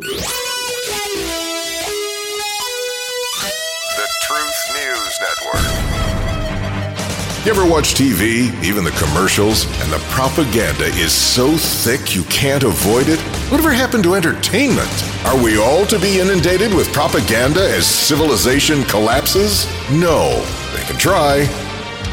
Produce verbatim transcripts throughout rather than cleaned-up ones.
The Truth News Network. You ever watch T V, even the commercials, and the propaganda is so thick you can't avoid it? Whatever happened to entertainment? Are we all to be inundated with propaganda as civilization collapses? No. They can try.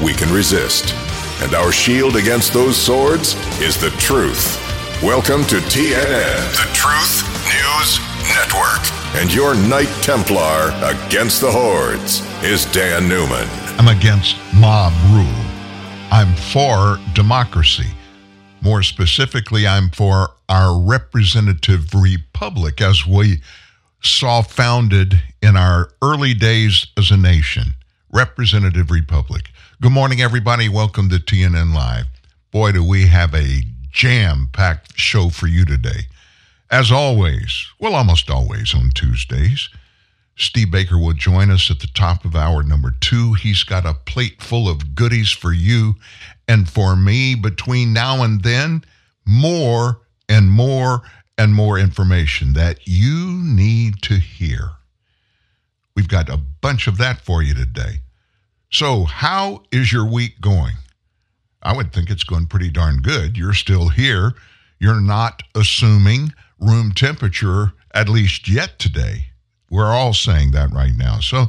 We can resist. And our shield against those swords is the truth. Welcome to T N N, the Truth News Network. And your Knight Templar against the hordes is Dan Newman. I'm against mob rule. I'm for democracy. More specifically, I'm for our representative republic as we saw founded in our early days as a nation. Representative republic. Good morning, everybody. Welcome to T N N Live. Boy, do we have a jam-packed show for you today. As always, well, almost always on Tuesdays, Steve Baker will join us at the top of hour number two. He's got a plate full of goodies for you and for me. Between now and then, more and more and more information that you need to hear. We've got a bunch of that for you today. So how is your week going? I would think it's going pretty darn good. You're still here. You're not assuming room temperature, at least yet today. We're all saying that right now. So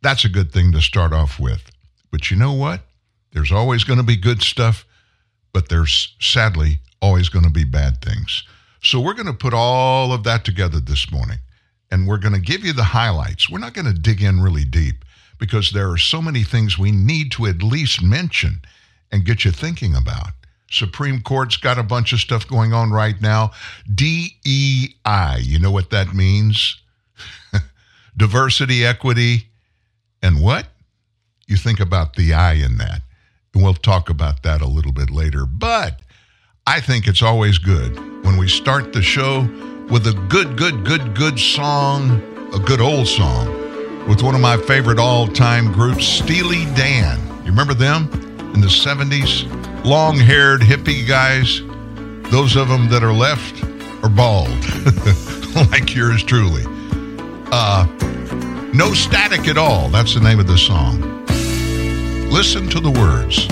that's a good thing to start off with. But you know what? There's always going to be good stuff, but there's sadly always going to be bad things. So we're going to put all of that together this morning, and we're going to give you the highlights. We're not going to dig in really deep, because there are so many things we need to at least mention and get you thinking about. Supreme Court's got a bunch of stuff going on right now. D E I, you know what that means? Diversity, equity, and what? You think about the I in that. And we'll talk about that a little bit later. But I think it's always good when we start the show with a good, good, good, good song, a good old song, with one of my favorite all-time groups, Steely Dan. You remember them in the seventies? Long-haired hippie guys. Those of them that are left are bald, like yours truly. Uh, no Static at All, that's the name of the song. Listen to the words.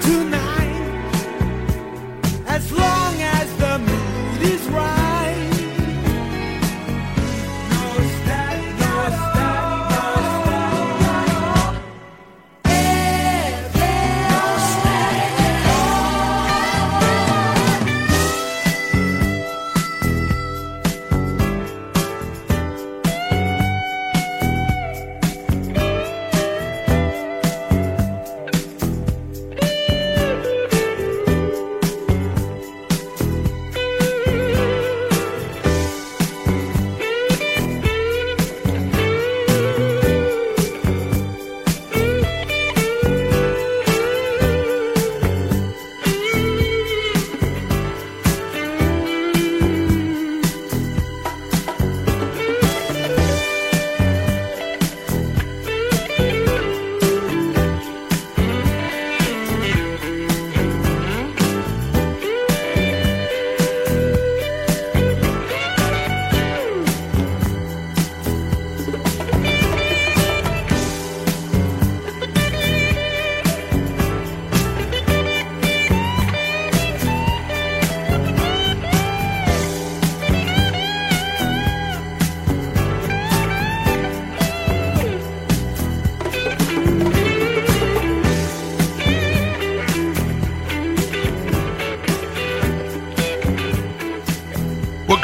Tonight,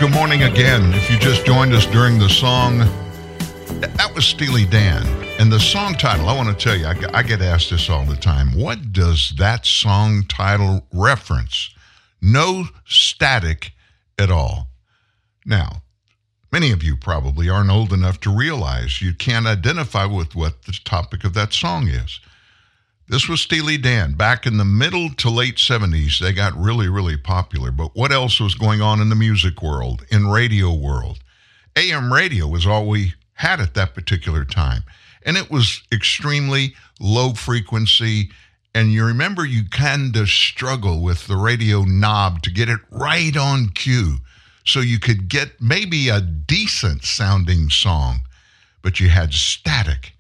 Good morning again. If you just joined us during the song, that was Steely Dan. And the song title, I want to tell you, I, I get asked this all the time. What does that song title reference? No static at all. Now, many of you probably aren't old enough to realize you can't identify with what the topic of that song is. This was Steely Dan. Back in the middle to late seventies, they got really, really popular. But what else was going on in the music world, in radio world? A M radio was all we had at that particular time. And it was extremely low frequency. And you remember you kind of struggle with the radio knob to get it right on cue so you could get maybe a decent sounding song, but you had static.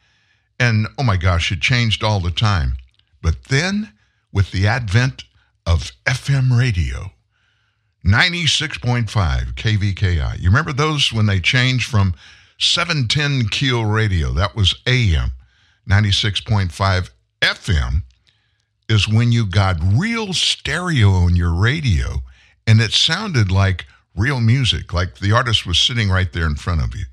And, oh my gosh, it changed all the time. But then, with the advent of F M radio, ninety-six point five K V K I. You remember those when they changed from seven ten Kiel Radio? That was A M. ninety-six point five F M is when you got real stereo on your radio, and it sounded like real music, like the artist was sitting right there in front of you.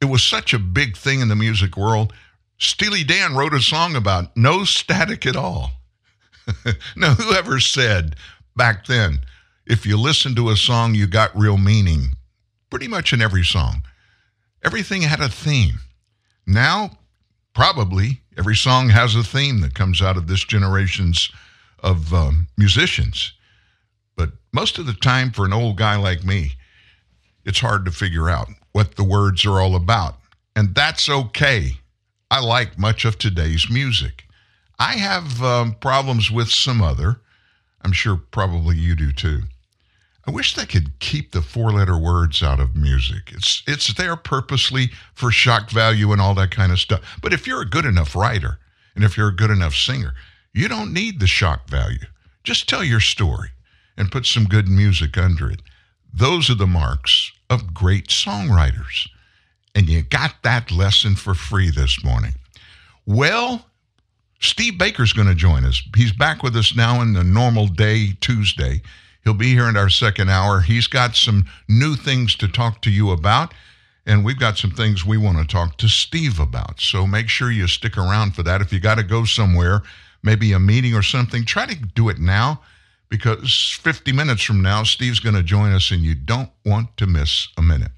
It was such a big thing in the music world. Steely Dan wrote a song about no static at all. Now, whoever said back then, if you listened to a song, you got real meaning, pretty much in every song. Everything had a theme. Now, probably every song has a theme that comes out of this generation's of um, musicians. But most of the time for an old guy like me, it's hard to figure out what the words are all about. And that's okay. I like much of today's music. I have um, problems with some other. I'm sure probably you do too. I wish they could keep the four-letter words out of music. It's it's there purposely for shock value and all that kind of stuff. But if you're a good enough writer and if you're a good enough singer, you don't need the shock value. Just tell your story and put some good music under it. Those are the marks of great songwriters. And you got that lesson for free this morning. Well, Steve Baker's going to join us. He's back with us now in the normal day, Tuesday. He'll be here in our second hour. He's got some new things to talk to you about, and we've got some things we want to talk to Steve about. So make sure you stick around for that. If you got to go somewhere, maybe a meeting or something, try to do it now, because fifty minutes from now, Steve's going to join us, and you don't want to miss a minute.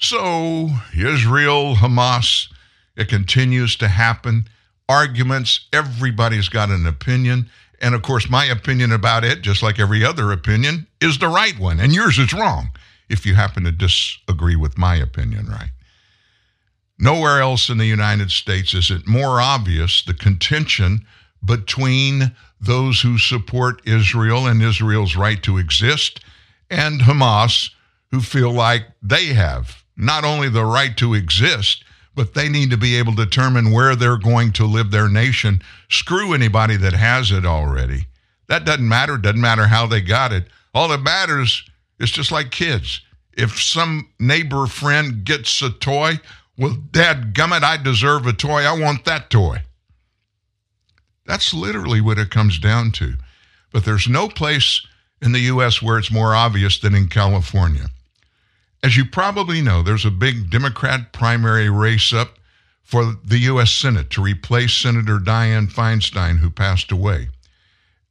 So, Israel, Hamas, it continues to happen. Arguments, everybody's got an opinion. And, of course, my opinion about it, just like every other opinion, is the right one. And yours is wrong, if you happen to disagree with my opinion, right? Nowhere else in the United States is it more obvious the contention between those who support Israel and Israel's right to exist and Hamas, who feel like they have not only the right to exist, but they need to be able to determine where they're going to live their nation. Screw anybody that has it already. That doesn't matter. It doesn't matter how they got it. All that matters is just like kids. If some neighbor friend gets a toy, well, dadgummit, I deserve a toy. I want that toy. That's literally what it comes down to. But there's no place in the U S where it's more obvious than in California. As you probably know, there's a big Democrat primary race up for the U S Senate to replace Senator Dianne Feinstein, who passed away.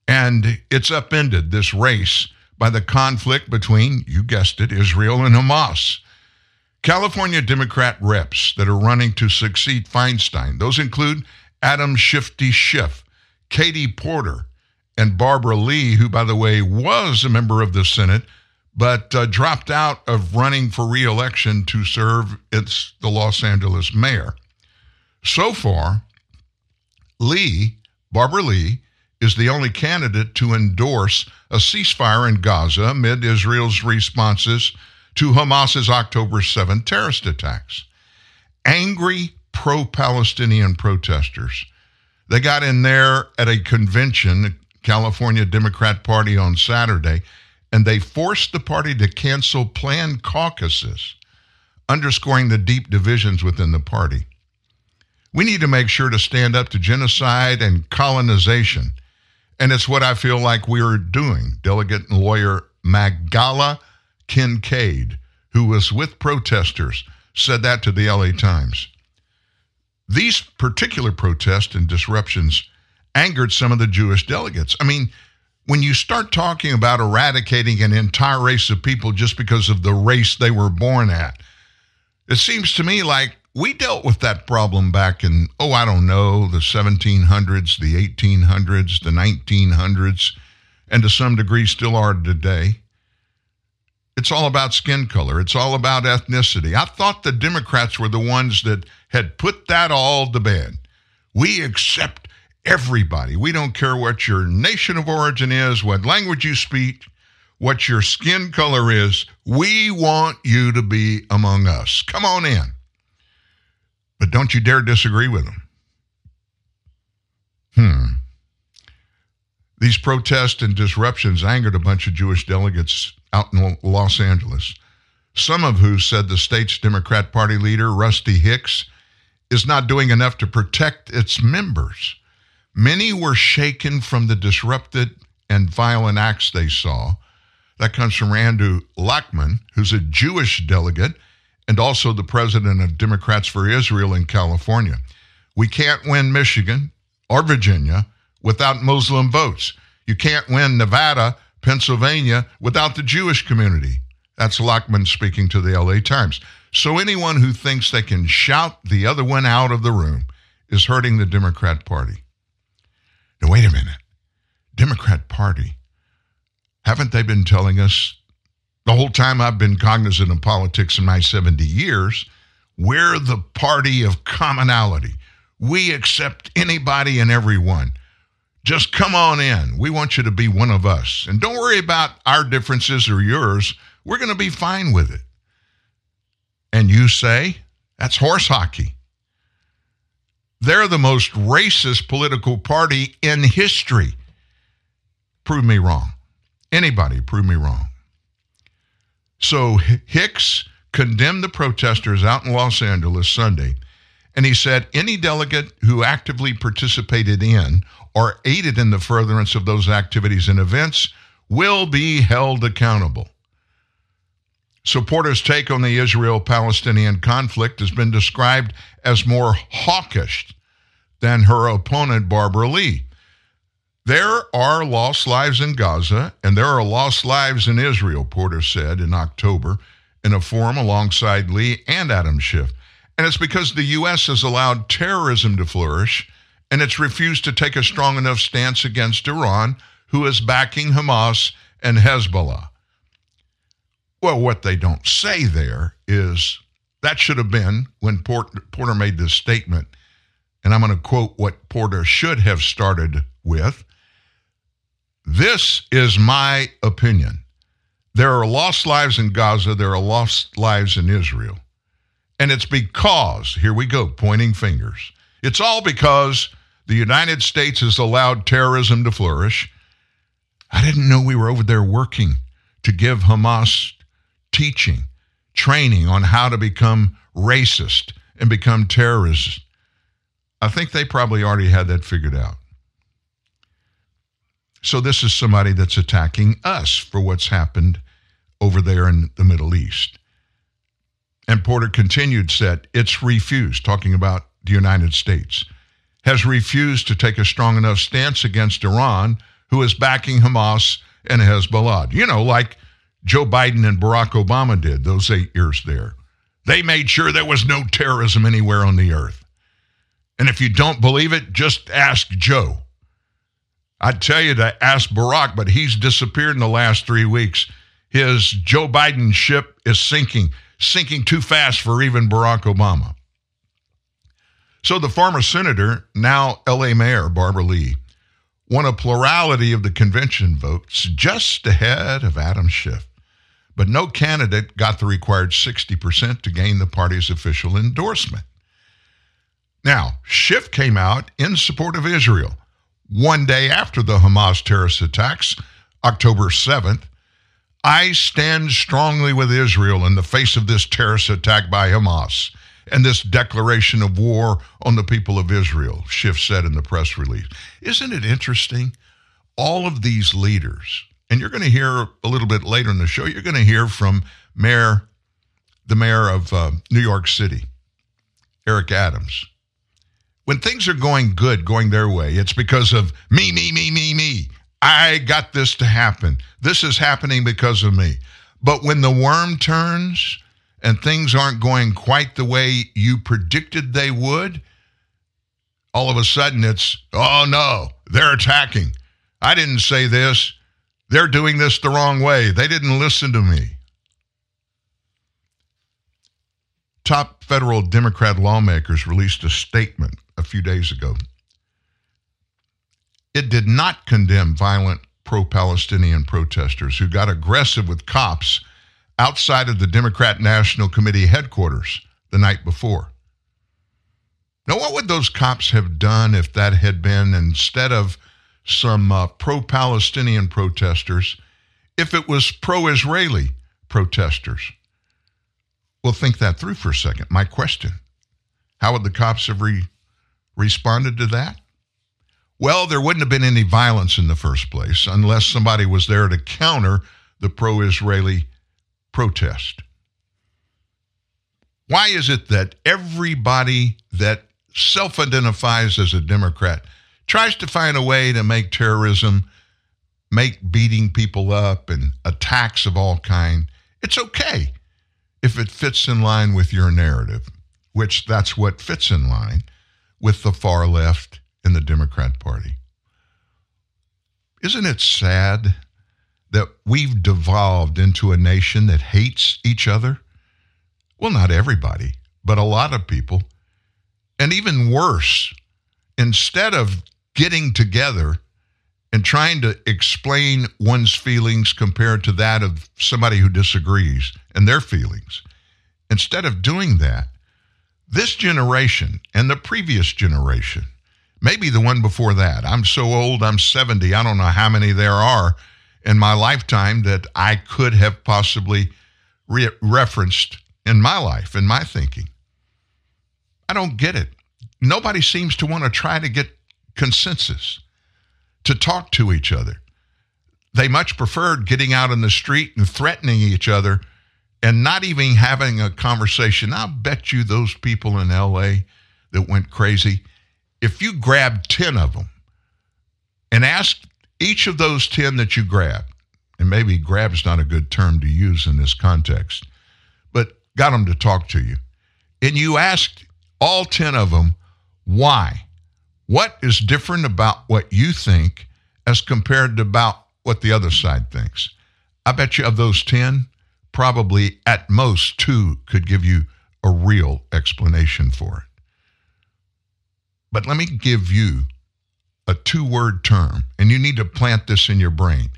And it's upended, this race, by the conflict between, you guessed it, Israel and Hamas. California Democrat reps that are running to succeed Feinstein, those include Adam Shifty Schiff, Katie Porter, and Barbara Lee, who, by the way, was a member of the Senate, but uh, dropped out of running for re-election to serve as the Los Angeles mayor. So far, Lee, Barbara Lee, is the only candidate to endorse a ceasefire in Gaza amid Israel's responses to Hamas's October seventh terrorist attacks. Angry pro-Palestinian protesters. They got in there at a convention, California Democrat Party on Saturday, and they forced the party to cancel planned caucuses, underscoring the deep divisions within the party. We need to make sure to stand up to genocide and colonization, and it's what I feel like we are doing, Delegate and lawyer Maggala Kincaid, who was with protesters, said that to the L A Times. These particular protests and disruptions angered some of the Jewish delegates. I mean, when you start talking about eradicating an entire race of people just because of the race they were born at, it seems to me like we dealt with that problem back in, oh, I don't know, the seventeen hundreds, the eighteen hundreds, the nineteen hundreds, and to some degree still are today. It's all about skin color. It's all about ethnicity. I thought the Democrats were the ones that had put that all to bed. We accept everybody. We don't care what your nation of origin is, what language you speak, what your skin color is. We want you to be among us. Come on in. But don't you dare disagree with them. Hmm. These protests and disruptions angered a bunch of Jewish delegates out in Los Angeles, some of who said the state's Democrat Party leader, Rusty Hicks, is not doing enough to protect its members. Many were shaken from the disrupted and violent acts they saw. That comes from Andrew Lachman, who's a Jewish delegate and also the president of Democrats for Israel in California. We can't win Michigan or Virginia without Muslim votes. You can't win Nevada, Pennsylvania without the Jewish community. That's Lachman speaking to the L A Times. So anyone who thinks they can shout the other one out of the room is hurting the Democrat Party. Now, wait a minute. Democrat Party, haven't they been telling us the whole time I've been cognizant of politics in my seventy years, we're the party of commonality. We accept anybody and everyone. Just come on in. We want you to be one of us. And don't worry about our differences or yours. We're going to be fine with it. And you say, that's horse hockey. They're the most racist political party in history. Prove me wrong. Anybody, prove me wrong. So Hicks condemned the protesters out in Los Angeles Sunday, and he said any delegate who actively participated in or aided in the furtherance of those activities and events will be held accountable. Supporters' take on the Israel-Palestinian conflict has been described as more hawkish than her opponent, Barbara Lee. There are lost lives in Gaza, and there are lost lives in Israel, Porter said in October in a forum alongside Lee and Adam Schiff. And it's because the U S has allowed terrorism to flourish, and it's refused to take a strong enough stance against Iran, who is backing Hamas and Hezbollah. Well, what they don't say there is, that should have been when Porter made this statement, and I'm going to quote what Porter should have started with. This is my opinion. There are lost lives in Gaza. There are lost lives in Israel. And it's because, here we go, pointing fingers. It's all because the United States has allowed terrorism to flourish. I didn't know we were over there working to give Hamas teaching, training on how to become racist and become terrorists. I think they probably already had that figured out. So this is somebody that's attacking us for what's happened over there in the Middle East. And Porter continued, said, it's refused, talking about the United States, has refused to take a strong enough stance against Iran, who is backing Hamas and Hezbollah. You know, like Joe Biden and Barack Obama did those eight years there. They made sure there was no terrorism anywhere on the earth. And if you don't believe it, just ask Joe. I'd tell you to ask Barack, but he's disappeared in the last three weeks. His Joe Biden ship is sinking, sinking too fast for even Barack Obama. So the former senator, now L A Mayor Barbara Lee, won a plurality of the convention votes just ahead of Adam Schiff. But no candidate got the required sixty percent to gain the party's official endorsement. Now, Schiff came out in support of Israel one day after the Hamas terrorist attacks, October seventh. I stand strongly with Israel in the face of this terrorist attack by Hamas and this declaration of war on the people of Israel, Schiff said in the press release. Isn't it interesting? All of these leaders And you're going to hear a little bit later in the show, you're going to hear from Mayor, the mayor of uh, New York City, Eric Adams. When things are going good, going their way, it's because of me, me, me, me, me. I got this to happen. This is happening because of me. But when the worm turns and things aren't going quite the way you predicted they would, all of a sudden it's, oh no, they're attacking. I didn't say this. They're doing this the wrong way. They didn't listen to me. Top federal Democrat lawmakers released a statement a few days ago. It did not condemn violent pro-Palestinian protesters who got aggressive with cops outside of the Democrat National Committee headquarters the night before. Now, what would those cops have done if that had been, instead of some uh, pro-Palestinian protesters, if it was pro-Israeli protesters? Well, think that through for a second. My question, how would the cops have re- responded to that? Well, there wouldn't have been any violence in the first place unless somebody was there to counter the pro-Israeli protest. Why is it that everybody that self-identifies as a Democrat tries to find a way to make terrorism, make beating people up and attacks of all kinds? It's okay if it fits in line with your narrative, which that's what fits in line with the far left in the Democrat Party. Isn't it sad that we've devolved into a nation that hates each other? Well, not everybody, but a lot of people. And even worse, instead of getting together and trying to explain one's feelings compared to that of somebody who disagrees and their feelings, instead of doing that, this generation and the previous generation, maybe the one before that. I'm so old, I'm seventy. I don't know how many there are in my lifetime that I could have possibly re- referenced in my life, in my thinking. I don't get it. Nobody seems to want to try to get consensus, to talk to each other. They much preferred getting out in the street and threatening each other and not even having a conversation. I'll bet you those people in L A that went crazy, if you grabbed ten of them and asked each of those ten that you grabbed, and maybe grab's not a good term to use in this context, but got them to talk to you, and you asked all ten of them, why? What is different about what you think as compared to about what the other side thinks? I bet you of those ten, probably at most two could give you a real explanation for it. But let me give you a two-word term, and you need to plant this in your brain.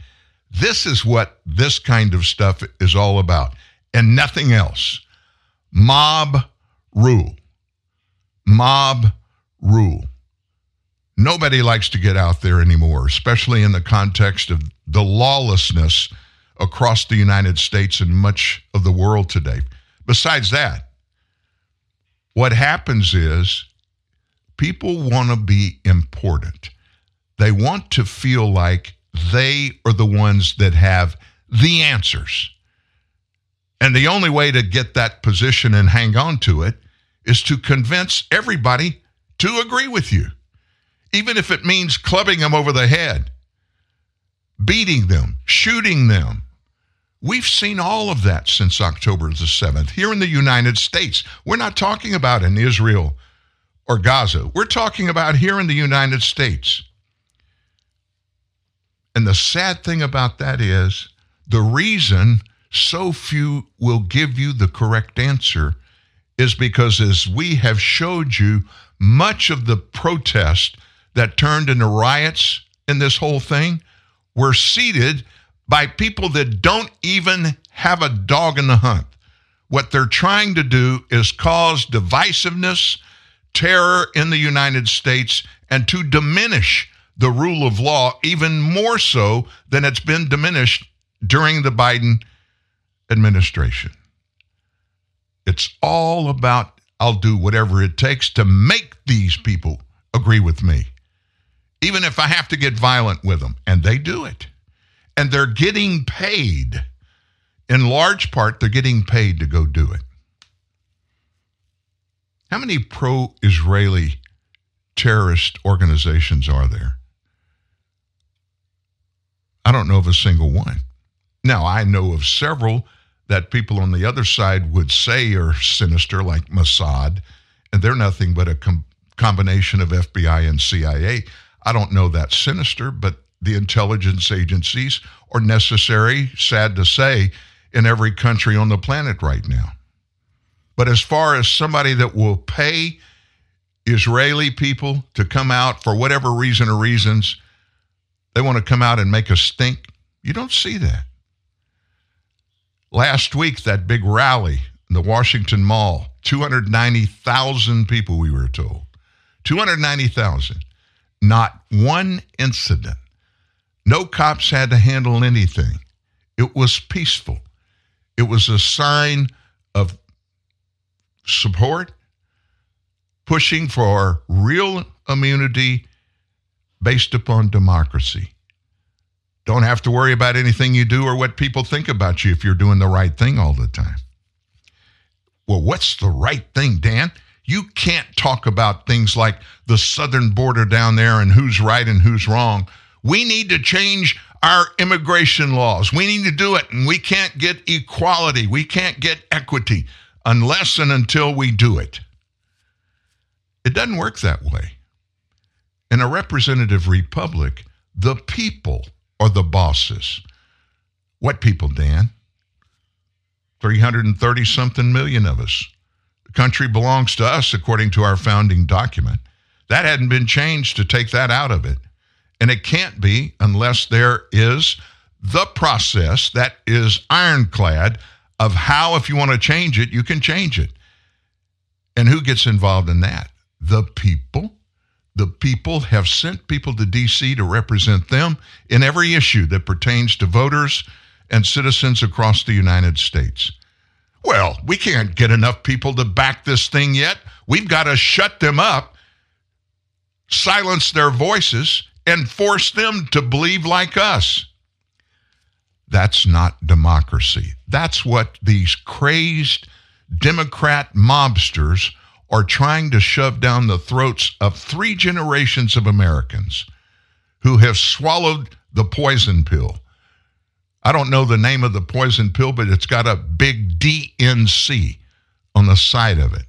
This is what this kind of stuff is all about, and nothing else. Mob rule. Mob rule. Nobody likes to get out there anymore, especially in the context of the lawlessness across the United States and much of the world today. Besides that, what happens is, people want to be important. They want to feel like they are the ones that have the answers. And the only way to get that position and hang on to it is to convince everybody to agree with you, even if it means clubbing them over the head, beating them, shooting them. We've seen all of that since October the seventh here in the United States. We're not talking about in Israel or Gaza. We're talking about here in the United States. And the sad thing about that is the reason so few will give you the correct answer is because, as we have showed you, much of the protest that turned into riots in this whole thing were seeded by people that don't even have a dog in the hunt. What they're trying to do is cause divisiveness, terror in the United States, and to diminish the rule of law even more so than it's been diminished during the Biden administration. It's all about, I'll do whatever it takes to make these people agree with me, even if I have to get violent with them. And they do it. and they're getting paid. In large part, they're getting paid to go do it. How many pro-Israeli terrorist organizations are there? I don't know of a single one. Now, I know of several that people on the other side would say are sinister, like Mossad, and they're nothing but a com- combination of F B I and C I A. I don't know that's sinister, but the intelligence agencies are necessary, sad to say, in every country on the planet right now. But as far as somebody that will pay Israeli people to come out for whatever reason or reasons, they want to come out and make a stink, you don't see that. Last week, that big rally in the Washington Mall, two hundred ninety thousand people, we were told. two hundred ninety thousand. Not one incident. No cops had to handle anything. It was peaceful. It was a sign of support, pushing for real immunity based upon democracy. Don't have to worry about anything you do or what people think about you if you're doing the right thing all the time. Well, what's the right thing, Dan? You can't talk about things like the southern border down there and who's right and who's wrong. We need to change our immigration laws. We need to do it, and we can't get equality. We can't get equity unless and until we do it. It doesn't work that way. In a representative republic, the people are the bosses. What people, Dan? three hundred thirty-something million of us. The country belongs to us, according to our founding document. That hadn't been changed to take that out of it. And it can't be unless there is the process that is ironclad of how, if you want to change it, you can change it. And who gets involved in that? The people. The people have sent people to D C to represent them in every issue that pertains to voters and citizens across the United States. Well, we can't get enough people to back this thing yet. We've got to shut them up, silence their voices, and force them to believe like us. That's not democracy. That's what these crazed Democrat mobsters are trying to shove down the throats of three generations of Americans who have swallowed the poison pill. I don't know the name of the poison pill, but it's got a big D N C on the side of it.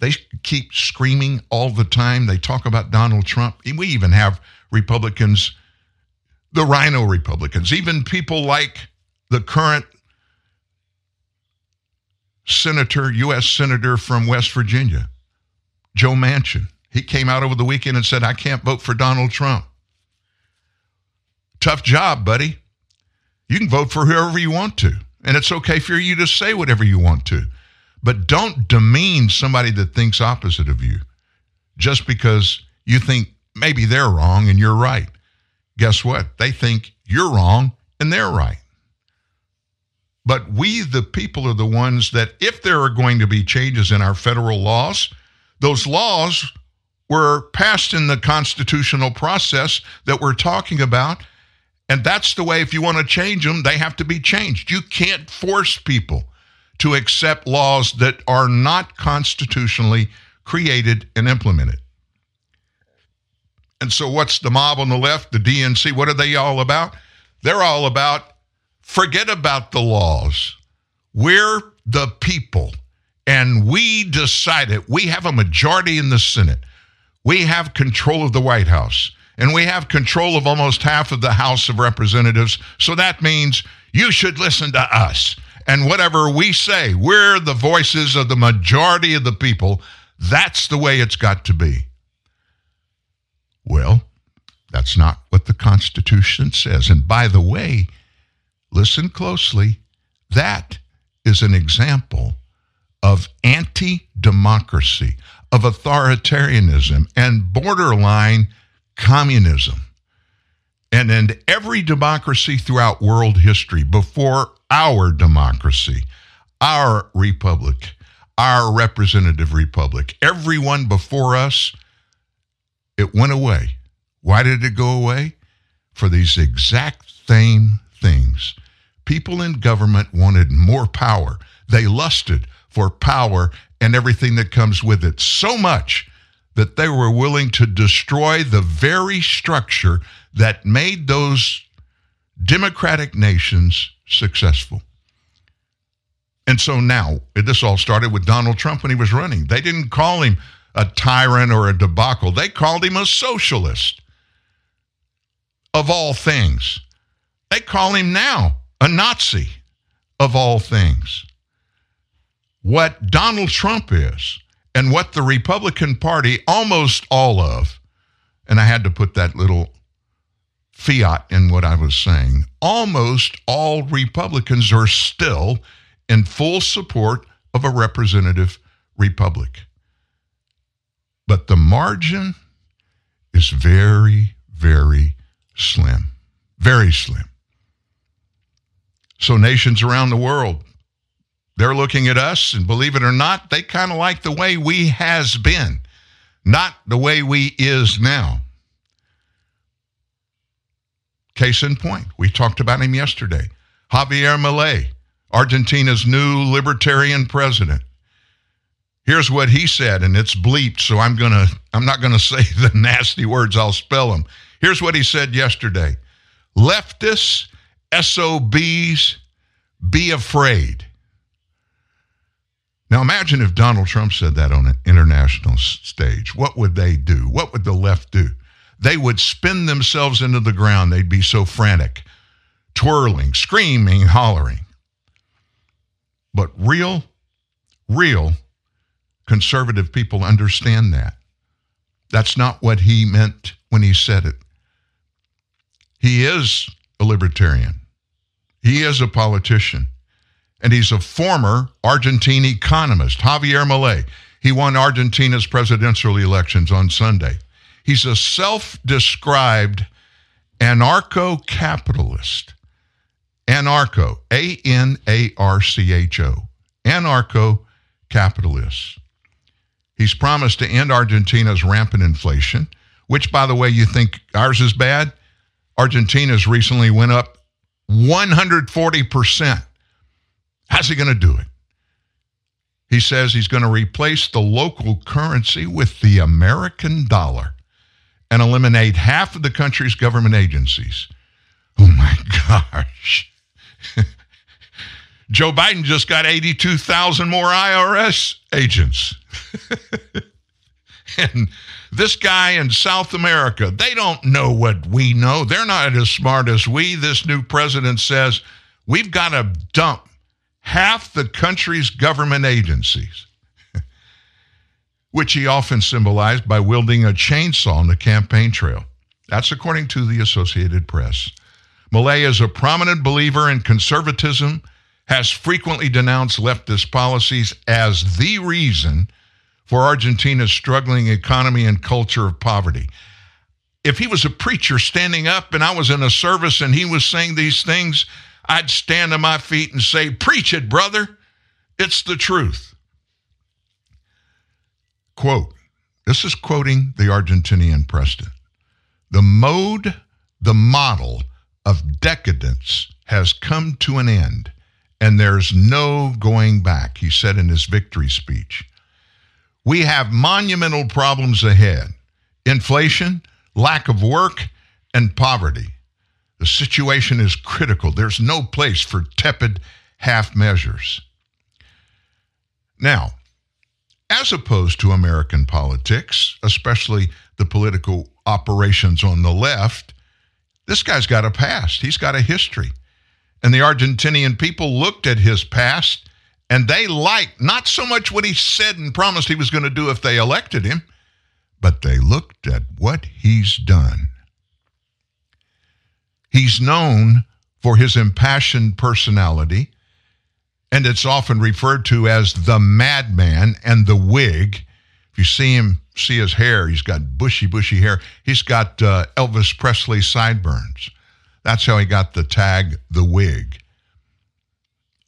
They keep screaming all the time. They talk about Donald Trump. We even have Republicans, the Rhino Republicans, even people like the current Senator, U S Senator from West Virginia, Joe Manchin. He came out over the weekend and said, I can't vote for Donald Trump. Tough job, buddy. You can vote for whoever you want to, and it's okay for you to say whatever you want to, but don't demean somebody that thinks opposite of you just because you think maybe they're wrong and you're right. Guess what? They think you're wrong and they're right. But we, the people, are the ones that if there are going to be changes in our federal laws, those laws were passed in the constitutional process that we're talking about. And that's the way, if you want to change them, they have to be changed. You can't force people to accept laws that are not constitutionally created and implemented. And so what's the mob on the left, the D N C, what are they all about? They're all about forget about the laws. We're the people, and we decide it. We have a majority in the Senate. We have control of the White House, and we have control of almost half of the House of Representatives. So that means you should listen to us. And whatever we say, we're the voices of the majority of the people. That's the way it's got to be. Well, that's not what the Constitution says. And by the way, listen closely, that is an example of anti-democracy, of authoritarianism, and borderline communism. And in every democracy throughout world history, before our democracy, our republic, our representative republic, everyone before us, it went away. Why did it go away? for these exact same things. People in government wanted more power. They lusted for power and everything that comes with it so much that they were willing to destroy the very structure that made those democratic nations successful. And so now, this all started with Donald Trump when he was running. They didn't call him a tyrant or a debacle. They called him a socialist, of all things. They call him now a Nazi, of all things. What Donald Trump is, and what the Republican Party, almost all of, and I had to put that little fiat in what I was saying, almost all Republicans are still in full support of a representative republic. But the margin is very, very slim, very slim. So nations around the world, they're looking at us, and believe it or not, they kind of like the way we has been, not the way we is now. Case in point, we talked about him yesterday. Javier Milei, Argentina's new libertarian president. Here's what he said, and it's bleeped, so I'm gonna, I'm not going to say the nasty words, I'll spell them. Here's what he said yesterday. Leftists, S O Bs, be afraid. Now imagine if Donald Trump said that on an international stage. What would they do? What would the left do? They would spin themselves into the ground. They'd be so frantic, twirling, screaming, hollering. But real, real conservative people understand that. That's not what he meant when he said it. He is a libertarian. He is a politician. And he's a former Argentine economist, Javier Milei. He won Argentina's presidential elections on Sunday. He's a self-described anarcho-capitalist. Anarcho, A N A R C H O, anarcho-capitalist. He's promised to end Argentina's rampant inflation, which, by the way, you think ours is bad? Argentina's recently went up one hundred forty percent. How's he going to do it? He says he's going to replace the local currency with the American dollar and eliminate half of the country's government agencies. Oh, my gosh. Joe Biden just got eighty-two thousand more I R S agents. And this guy in South America, they don't know what we know. They're not as smart as we. This new president says we've got to dump half the country's government agencies, which he often symbolized by wielding a chainsaw on the campaign trail. That's according to the Associated Press. Milei is a prominent believer in conservatism, has frequently denounced leftist policies as the reason for Argentina's struggling economy and culture of poverty. If he was a preacher standing up and I was in a service and he was saying these things, I'd stand on my feet and say, preach it, brother. It's the truth. Quote, this is quoting the Argentinian president. The mode, the model of decadence has come to an end, and there's no going back, he said in his victory speech. We have monumental problems ahead: inflation, lack of work, and poverty. The situation is critical. There's no place for tepid half measures. Now, as opposed to American politics, especially the political operations on the left, this guy's got a past. He's got a history. And the Argentinian people looked at his past, and they liked not so much what he said and promised he was going to do if they elected him, but they looked at what he's done. He's known for his impassioned personality, and it's often referred to as the madman and the wig. If you see him, see his hair, he's got bushy, bushy hair. He's got uh, Elvis Presley sideburns. That's how he got the tag, the wig.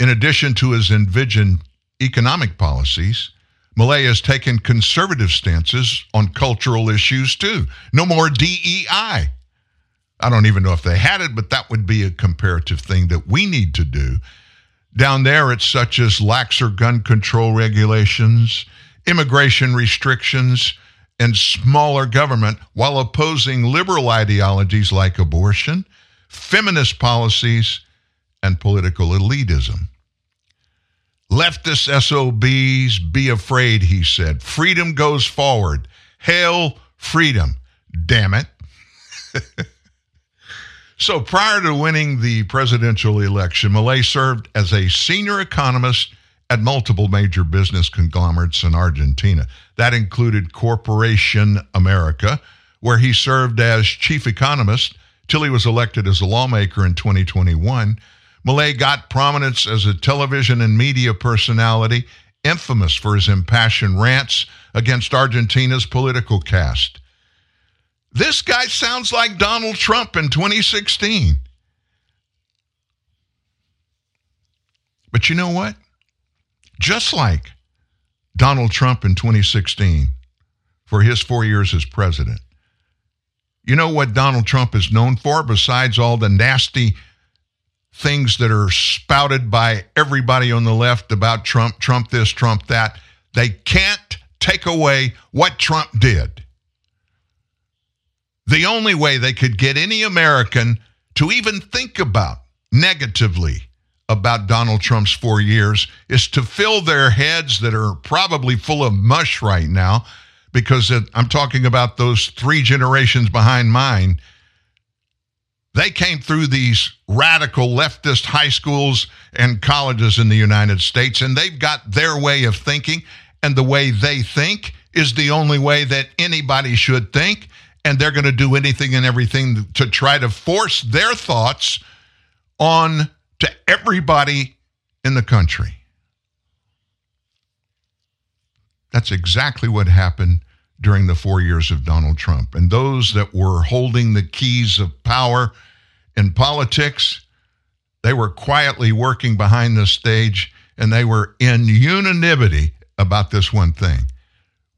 In addition to his envisioned economic policies, Milei has taken conservative stances on cultural issues too. No more D E I. I don't even know if they had it, but that would be a comparative thing that we need to do. Down there, it's such as laxer gun control regulations, immigration restrictions, and smaller government, while opposing liberal ideologies like abortion, feminist policies, and political elitism. Leftist S O Bs, be afraid, he said. Freedom goes forward. Hail freedom. Damn it. So prior to winning the presidential election, Milei served as a senior economist at multiple major business conglomerates in Argentina. That included Corporation America, where he served as chief economist till he was elected as a lawmaker in twenty twenty-one. Milei got prominence as a television and media personality, infamous for his impassioned rants against Argentina's political caste. This guy sounds like Donald Trump in twenty sixteen. But you know what? Just like Donald Trump in twenty sixteen for his four years as president, you know what Donald Trump is known for besides all the nasty things that are spouted by everybody on the left about Trump, Trump this, Trump that? They can't take away what Trump did. The only way they could get any American to even think about negatively about Donald Trump's four years is to fill their heads that are probably full of mush right now, because it, I'm talking about those three generations behind mine. They came through these radical leftist high schools and colleges in the United States, and they've got their way of thinking, and the way they think is the only way that anybody should think. And they're going to do anything and everything to try to force their thoughts on to everybody in the country. That's exactly what happened during the four years of Donald Trump. And those that were holding the keys of power in politics, they were quietly working behind the stage, and they were in unanimity about this one thing.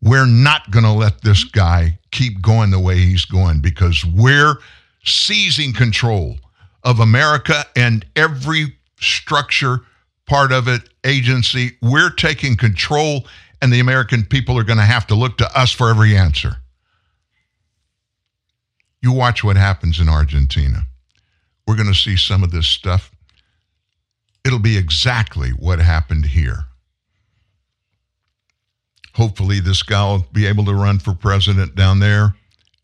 We're not going to let this guy keep going the way he's going, because we're seizing control of America and every structure, part of it, agency. We're taking control, and the American people are going to have to look to us for every answer. You watch what happens in Argentina. We're going to see some of this stuff. It'll be exactly what happened here. Hopefully this guy will be able to run for president down there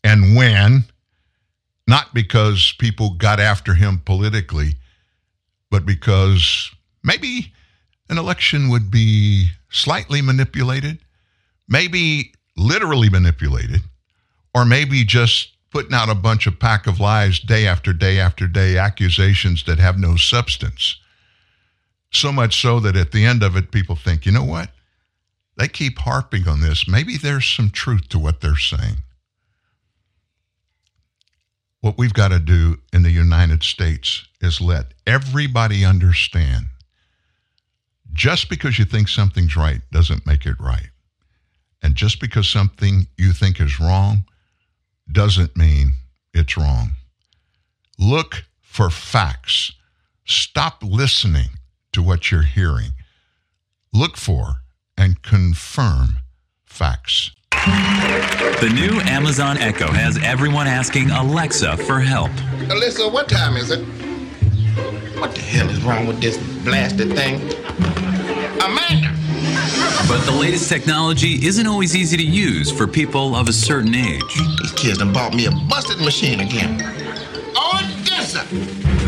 and win, not because people got after him politically, but because maybe an election would be slightly manipulated, maybe literally manipulated, or maybe just putting out a bunch of pack of lies day after day after day, accusations that have no substance. So much so that at the end of it, people think, you know what? They keep harping on this. Maybe there's some truth to what they're saying. What we've got to do in the United States is let everybody understand just because you think something's right doesn't make it right. And just because something you think is wrong doesn't mean it's wrong. Look for facts. Stop listening to what you're hearing. Look for and confirm facts. The new Amazon Echo has everyone asking Alexa for help. Alexa, what time is it? What the hell is wrong with this blasted thing? Amanda! But the latest technology isn't always easy to use for people of a certain age. These kids done bought me a busted machine again. Oh, this!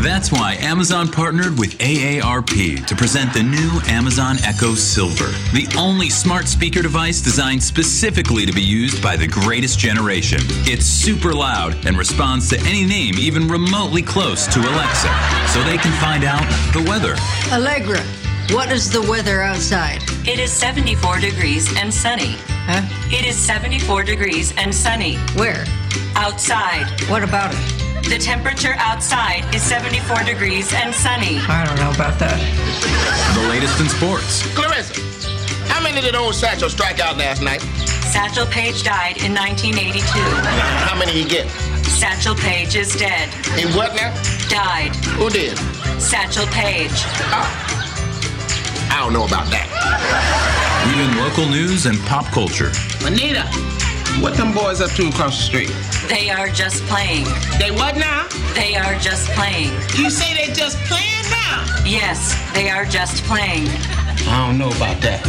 That's why Amazon partnered with A A R P to present the new Amazon Echo Silver, the only smart speaker device designed specifically to be used by the greatest generation. It's super loud and responds to any name even remotely close to Alexa, so they can find out the weather. Allegra, what is the weather outside? It is seventy-four degrees and sunny. Huh? It is seventy-four degrees and sunny. Where? Outside. What about it? The temperature outside is seventy-four degrees and sunny. I don't know about that. The latest in sports. Clarissa, how many did old Satchel strike out last night? Satchel Paige died in nineteen eighty-two. How many did he get? Satchel Paige is dead. He what now? Died. Who did? Satchel Paige. Oh. I don't know about that. Even local news and pop culture. Anita, what them boys up to across the street? They are just playing. They what now? They are just playing. You say they just playing now? Yes, they are just playing. I don't know about that.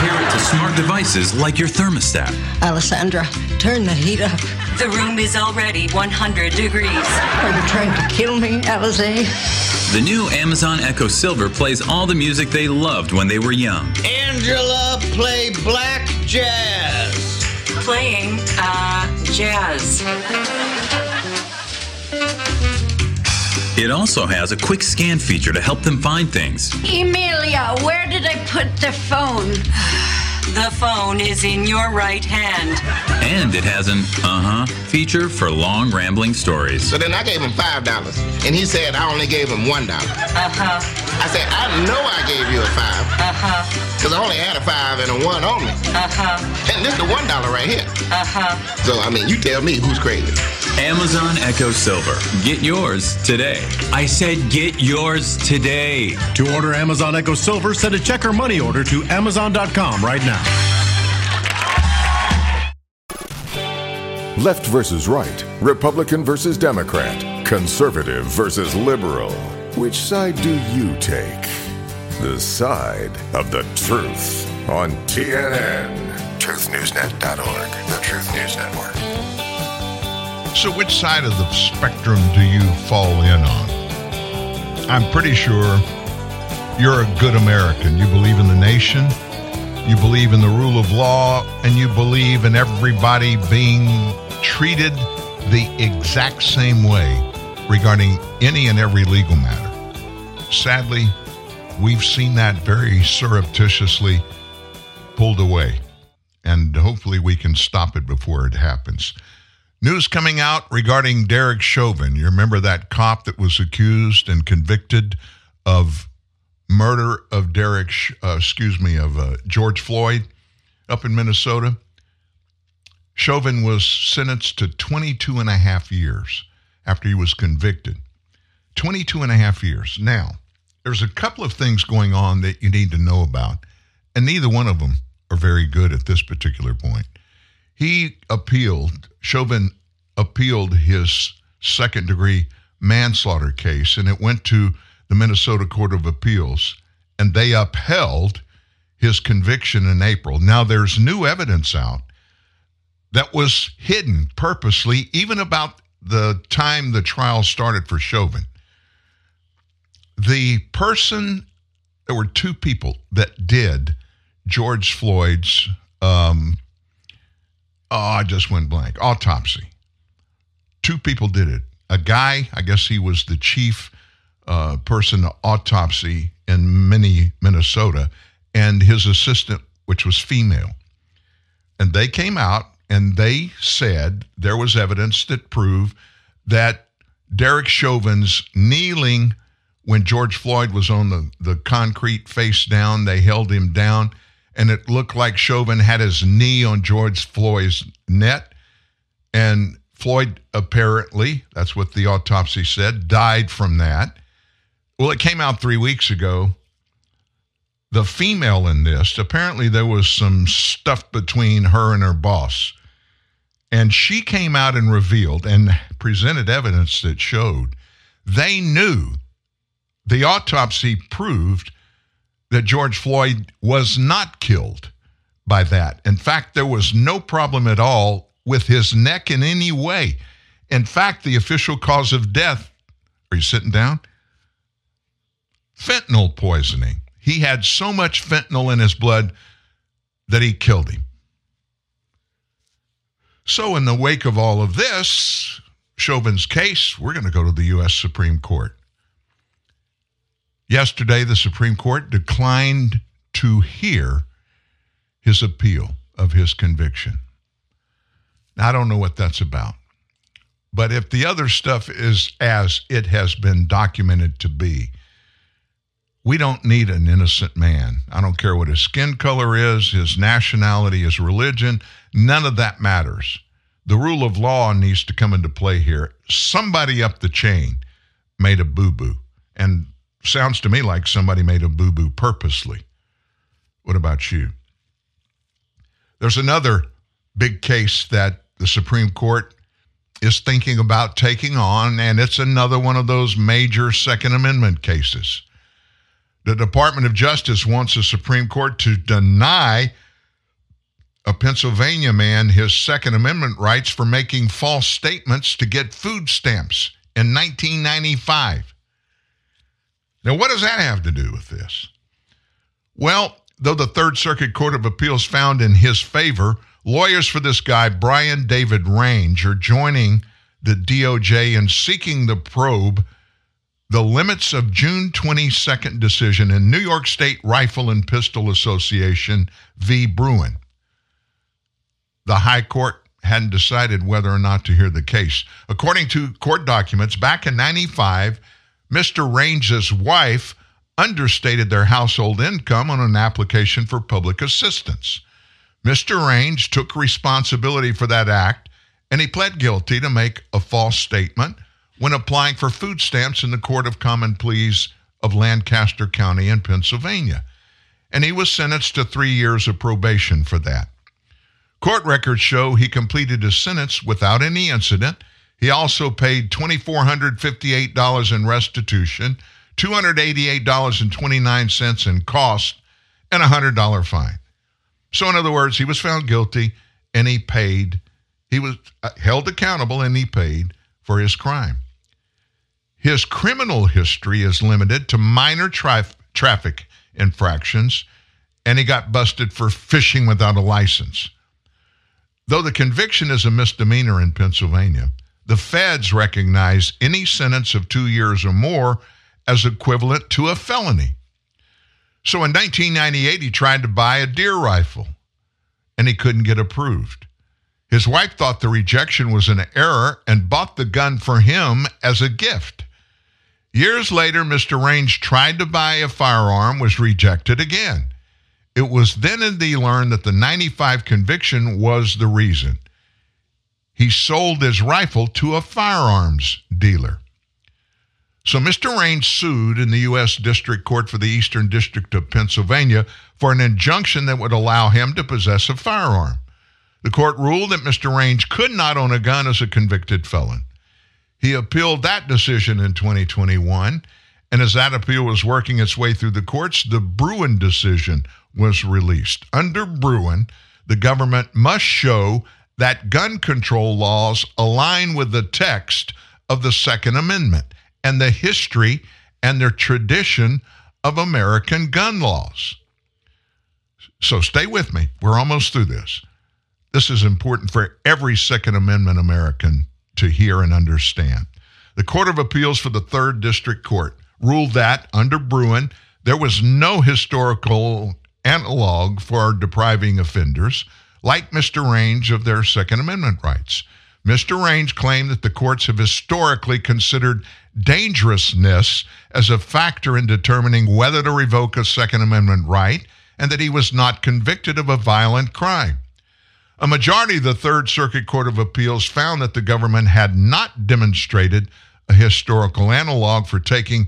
Pair it to smart devices like your thermostat. Alessandra, turn the heat up. The room is already one hundred degrees. Are you trying to kill me, Alize? The new Amazon Echo Silver plays all the music they loved when they were young. Angela, play black jazz. Playing, uh, jazz. It also has a quick scan feature to help them find things. Emilia, where did I put the phone? The phone is in your right hand. And it has an uh-huh feature for long, rambling stories. So then I gave him five dollars, and he said I only gave him one dollar. Uh-huh. I said, I know I gave you a five. Uh-huh. Because I only had a five and a one only. Uh-huh. And this is the one dollar right here. Uh-huh. So, I mean, you tell me who's crazy. Amazon Echo Silver. Get yours today. I said get yours today. To order Amazon Echo Silver, send a check or money order to amazon dot com right now. Left versus right, Republican versus Democrat, conservative versus liberal. Which side do you take? The side of the truth on T N N. truth news net dot org, the Truth News Network. So which side of the spectrum do you fall in on? I'm pretty sure you're a good American. You believe in the nation. You believe in the rule of law, and you believe in everybody being treated the exact same way regarding any and every legal matter. Sadly, we've seen that very surreptitiously pulled away, and hopefully we can stop it before it happens. News coming out regarding Derek Chauvin. You remember that cop that was accused and convicted of murder of Derek, uh, excuse me, of uh, George Floyd up in Minnesota. Chauvin was sentenced to twenty-two and a half years after he was convicted. twenty-two and a half years. Now, there's a couple of things going on that you need to know about, and neither one of them are very good at this particular point. He appealed, Chauvin appealed his second degree manslaughter case, and it went to the Minnesota Court of Appeals, and they upheld his conviction in April. Now, there's new evidence out that was hidden purposely, even about the time the trial started for Chauvin. The person, there were two people that did George Floyd's, um, oh, I just went blank, autopsy. Two people did it. A guy, I guess he was the chief Uh, person to autopsy in Minnie, Minnesota, and his assistant, which was female. And they came out and they said there was evidence that proved that Derek Chauvin's kneeling when George Floyd was on the, the concrete face down, they held him down, and it looked like Chauvin had his knee on George Floyd's neck, and Floyd apparently, that's what the autopsy said, died from that. Well, it came out three weeks ago. The female in this, apparently there was some stuff between her and her boss. And she came out and revealed and presented evidence that showed they knew, the autopsy proved that George Floyd was not killed by that. In fact, there was no problem at all with his neck in any way. In fact, the official cause of death, are you sitting down? Fentanyl poisoning. He had so much fentanyl in his blood that he killed him. So in the wake of all of this, Chauvin's case, we're going to go to the U S Supreme Court. Yesterday, the Supreme Court declined to hear his appeal of his conviction. Now, I don't know what that's about. But if the other stuff is as it has been documented to be, we don't need an innocent man. I don't care what his skin color is, his nationality, his religion. None of that matters. The rule of law needs to come into play here. Somebody up the chain made a boo-boo, and sounds to me like somebody made a boo-boo purposely. What about you? There's another big case that the Supreme Court is thinking about taking on, and it's another one of those major Second Amendment cases. The Department of Justice wants the Supreme Court to deny a Pennsylvania man his Second Amendment rights for making false statements to get food stamps in nineteen ninety-five. Now, what does that have to do with this? Well, though the Third Circuit Court of Appeals found in his favor, lawyers for this guy, Brian David Range, are joining the D O J in seeking the probe the limits of June twenty-second decision in New York State Rifle and Pistol Association v. Bruin. The High Court hadn't decided whether or not to hear the case. According to court documents, back in ninety-five, Mister Range's wife understated their household income on an application for public assistance. Mister Range took responsibility for that act, and he pled guilty to make a false statement when applying for food stamps in the Court of Common Pleas of Lancaster County in Pennsylvania. And he was sentenced to three years of probation for that. Court records show he completed his sentence without any incident. He also paid two thousand four hundred fifty-eight dollars in restitution, two hundred eighty-eight dollars and twenty-nine cents in cost, and a one hundred dollars fine. So in other words, he was found guilty and he paid, he was held accountable and he paid for his crime. His criminal history is limited to minor traf- traffic infractions, and he got busted for fishing without a license. Though the conviction is a misdemeanor in Pennsylvania, the feds recognize any sentence of two years or more as equivalent to a felony. So in nineteen ninety-eight, he tried to buy a deer rifle, and he couldn't get approved. His wife thought the rejection was an error and bought the gun for him as a gift. Years later, Mister Range tried to buy a firearm, was rejected again. It was then that he learned that the ninety-five conviction was the reason. He sold his rifle to a firearms dealer. So Mister Range sued in the U S District Court for the Eastern District of Pennsylvania for an injunction that would allow him to possess a firearm. The court ruled that Mister Range could not own a gun as a convicted felon. He appealed that decision in twenty twenty-one, and as that appeal was working its way through the courts, the Bruin decision was released. Under Bruin, the government must show that gun control laws align with the text of the Second Amendment and the history and their tradition of American gun laws. So stay with me. We're almost through this. This is important for every Second Amendment American to hear and understand. The Court of Appeals for the Third District Court ruled that, under Bruin, there was no historical analog for depriving offenders like Mister Range of their Second Amendment rights. Mister Range claimed that the courts have historically considered dangerousness as a factor in determining whether to revoke a Second Amendment right, and that he was not convicted of a violent crime. A majority of the Third Circuit Court of Appeals found that the government had not demonstrated a historical analog for taking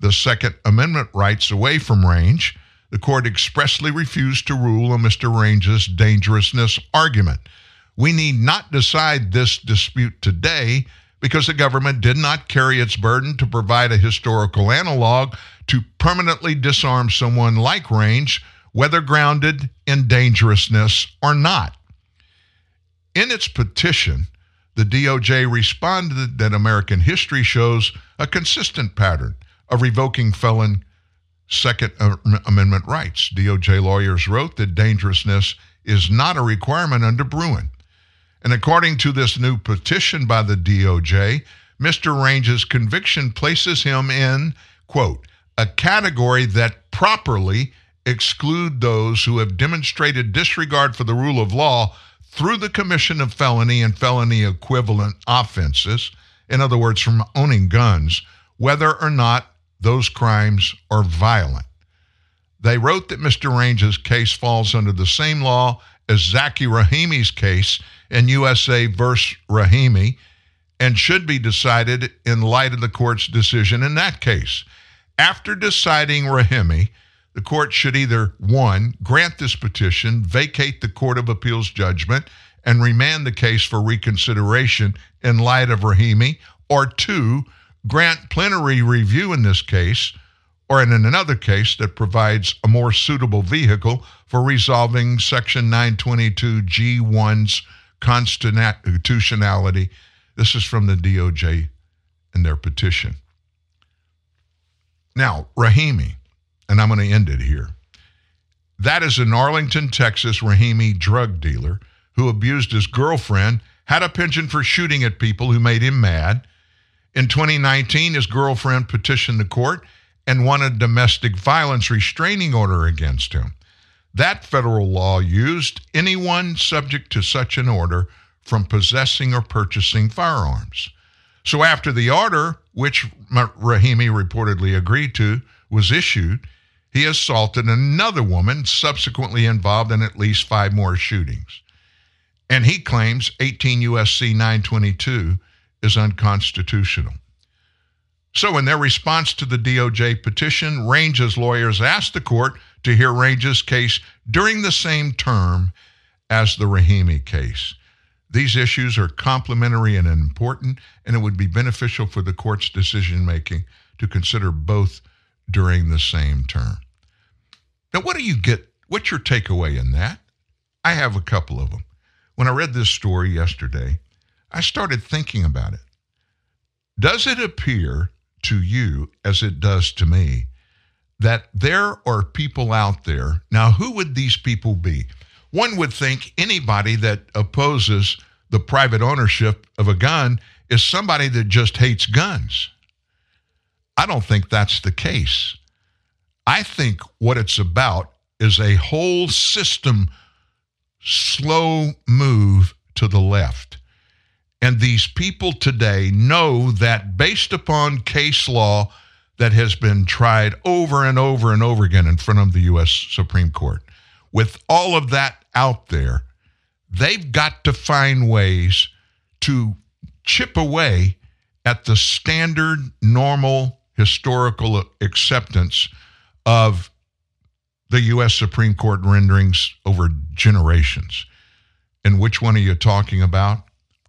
the Second Amendment rights away from Range. The court expressly refused to rule on Mister Range's dangerousness argument. We need not decide this dispute today because the government did not carry its burden to provide a historical analog to permanently disarm someone like Range, whether grounded in dangerousness or not. In its petition, the D O J responded that American history shows a consistent pattern of revoking felon Second Amendment rights. D O J lawyers wrote that dangerousness is not a requirement under Bruin. And according to this new petition by the D O J, Mister Range's conviction places him in, quote, a category that properly exclude those who have demonstrated disregard for the rule of law through the commission of felony and felony equivalent offenses, in other words, from owning guns, whether or not those crimes are violent. They wrote that Mister Range's case falls under the same law as Zaki Rahimi's case in U S A versus Rahimi and should be decided in light of the court's decision in that case. After deciding Rahimi, the court should either, one, grant this petition, vacate the Court of Appeals judgment, and remand the case for reconsideration in light of Rahimi, or two, grant plenary review in this case, or in another case that provides a more suitable vehicle for resolving Section nine twenty-two G one's constitutionality. This is from the D O J in their petition. Now, Rahimi, and I'm going to end it here. That is an Arlington, Texas, Rahimi drug dealer who abused his girlfriend, had a penchant for shooting at people who made him mad. In twenty nineteen, his girlfriend petitioned the court and won a domestic violence restraining order against him. That federal law used anyone subject to such an order from possessing or purchasing firearms. So after the order, which Rahimi reportedly agreed to, was issued, he assaulted another woman subsequently involved in at least five more shootings. And he claims eighteen U S C nine twenty-two is unconstitutional. So in their response to the D O J petition, Range's lawyers asked the court to hear Range's case during the same term as the Rahimi case. These issues are complementary and important, and it would be beneficial for the court's decision-making to consider both during the same term. Now, what do you get? What's your takeaway in that? I have a couple of them. When I read this story yesterday, I started thinking about it. Does it appear to you, as it does to me, that there are people out there? Now, who would these people be? One would think anybody that opposes the private ownership of a gun is somebody that just hates guns. I don't think that's the case. I think what it's about is a whole system slow move to the left. And these people today know that based upon case law that has been tried over and over and over again in front of the U S Supreme Court, with all of that out there, they've got to find ways to chip away at the standard, normal, historical acceptance of the U S Supreme Court renderings over generations. And which one are you talking about?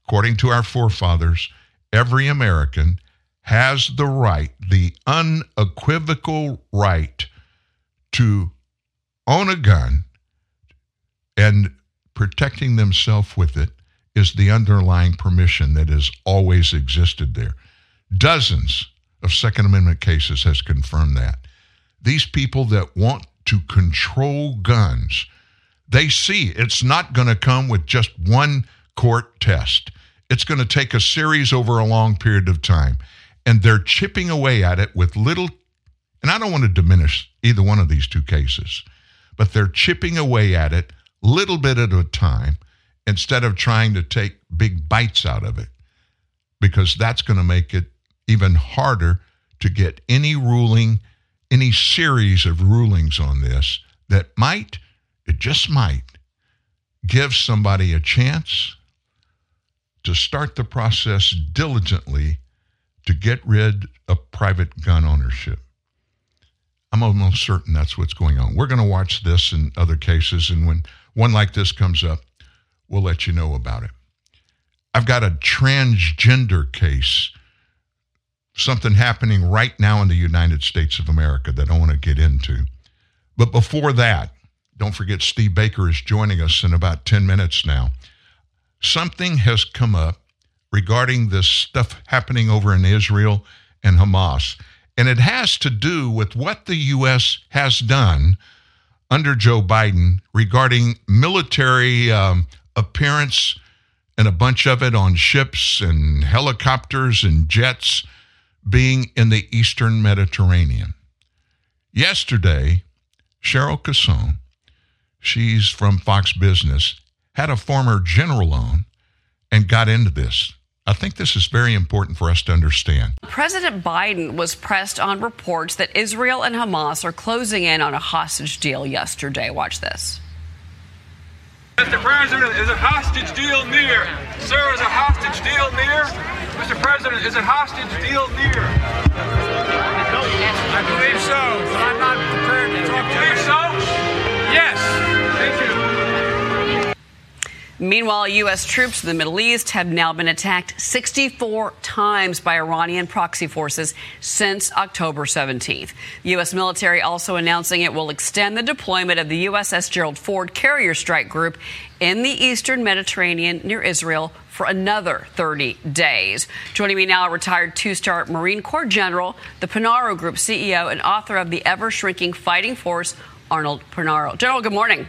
According to our forefathers, every American has the right, the unequivocal right, to own a gun, and protecting themselves with it is the underlying permission that has always existed there. Dozens of Second Amendment cases has confirmed that. These people that want to control guns, they see it's not going to come with just one court test. It's going to take a series over a long period of time, and they're chipping away at it with little, and I don't want to diminish either one of these two cases, but they're chipping away at it little bit at a time instead of trying to take big bites out of it, because that's going to make it even harder to get any ruling, any series of rulings on this that might, it just might, give somebody a chance to start the process diligently to get rid of private gun ownership. I'm almost certain that's what's going on. We're going to watch this in other cases, and when one like this comes up, we'll let you know about it. I've got a transgender case, something happening right now in the United States of America that I want to get into. But before that, don't forget Steve Baker is joining us in about ten minutes now. Something has come up regarding this stuff happening over in Israel and Hamas, and it has to do with what the U S has done under Joe Biden regarding military um, appearance and a bunch of it on ships and helicopters and jets being in the Eastern Mediterranean. Yesterday, Cheryl Cassone, she's from Fox Business, had a former general on and got into this. I think this is very important for us to understand. President Biden was pressed on reports that Israel and Hamas are closing in on a hostage deal yesterday. Watch this. Mister President, is a hostage deal near? Sir, is a hostage deal near? Mister President, is a hostage deal near? I believe so, but I'm not prepared to talk to you. Believe so? Yes. Thank you. Meanwhile, U S troops in the Middle East have now been attacked sixty-four times by Iranian proxy forces since October seventeenth. The U S military also announcing it will extend the deployment of the U S S Gerald Ford carrier strike group in the eastern Mediterranean near Israel for another thirty days. Joining me now, retired two-star Marine Corps General, the Punaro Group C E O and author of The Ever-Shrinking Fighting Force, Arnold Punaro. General, good morning.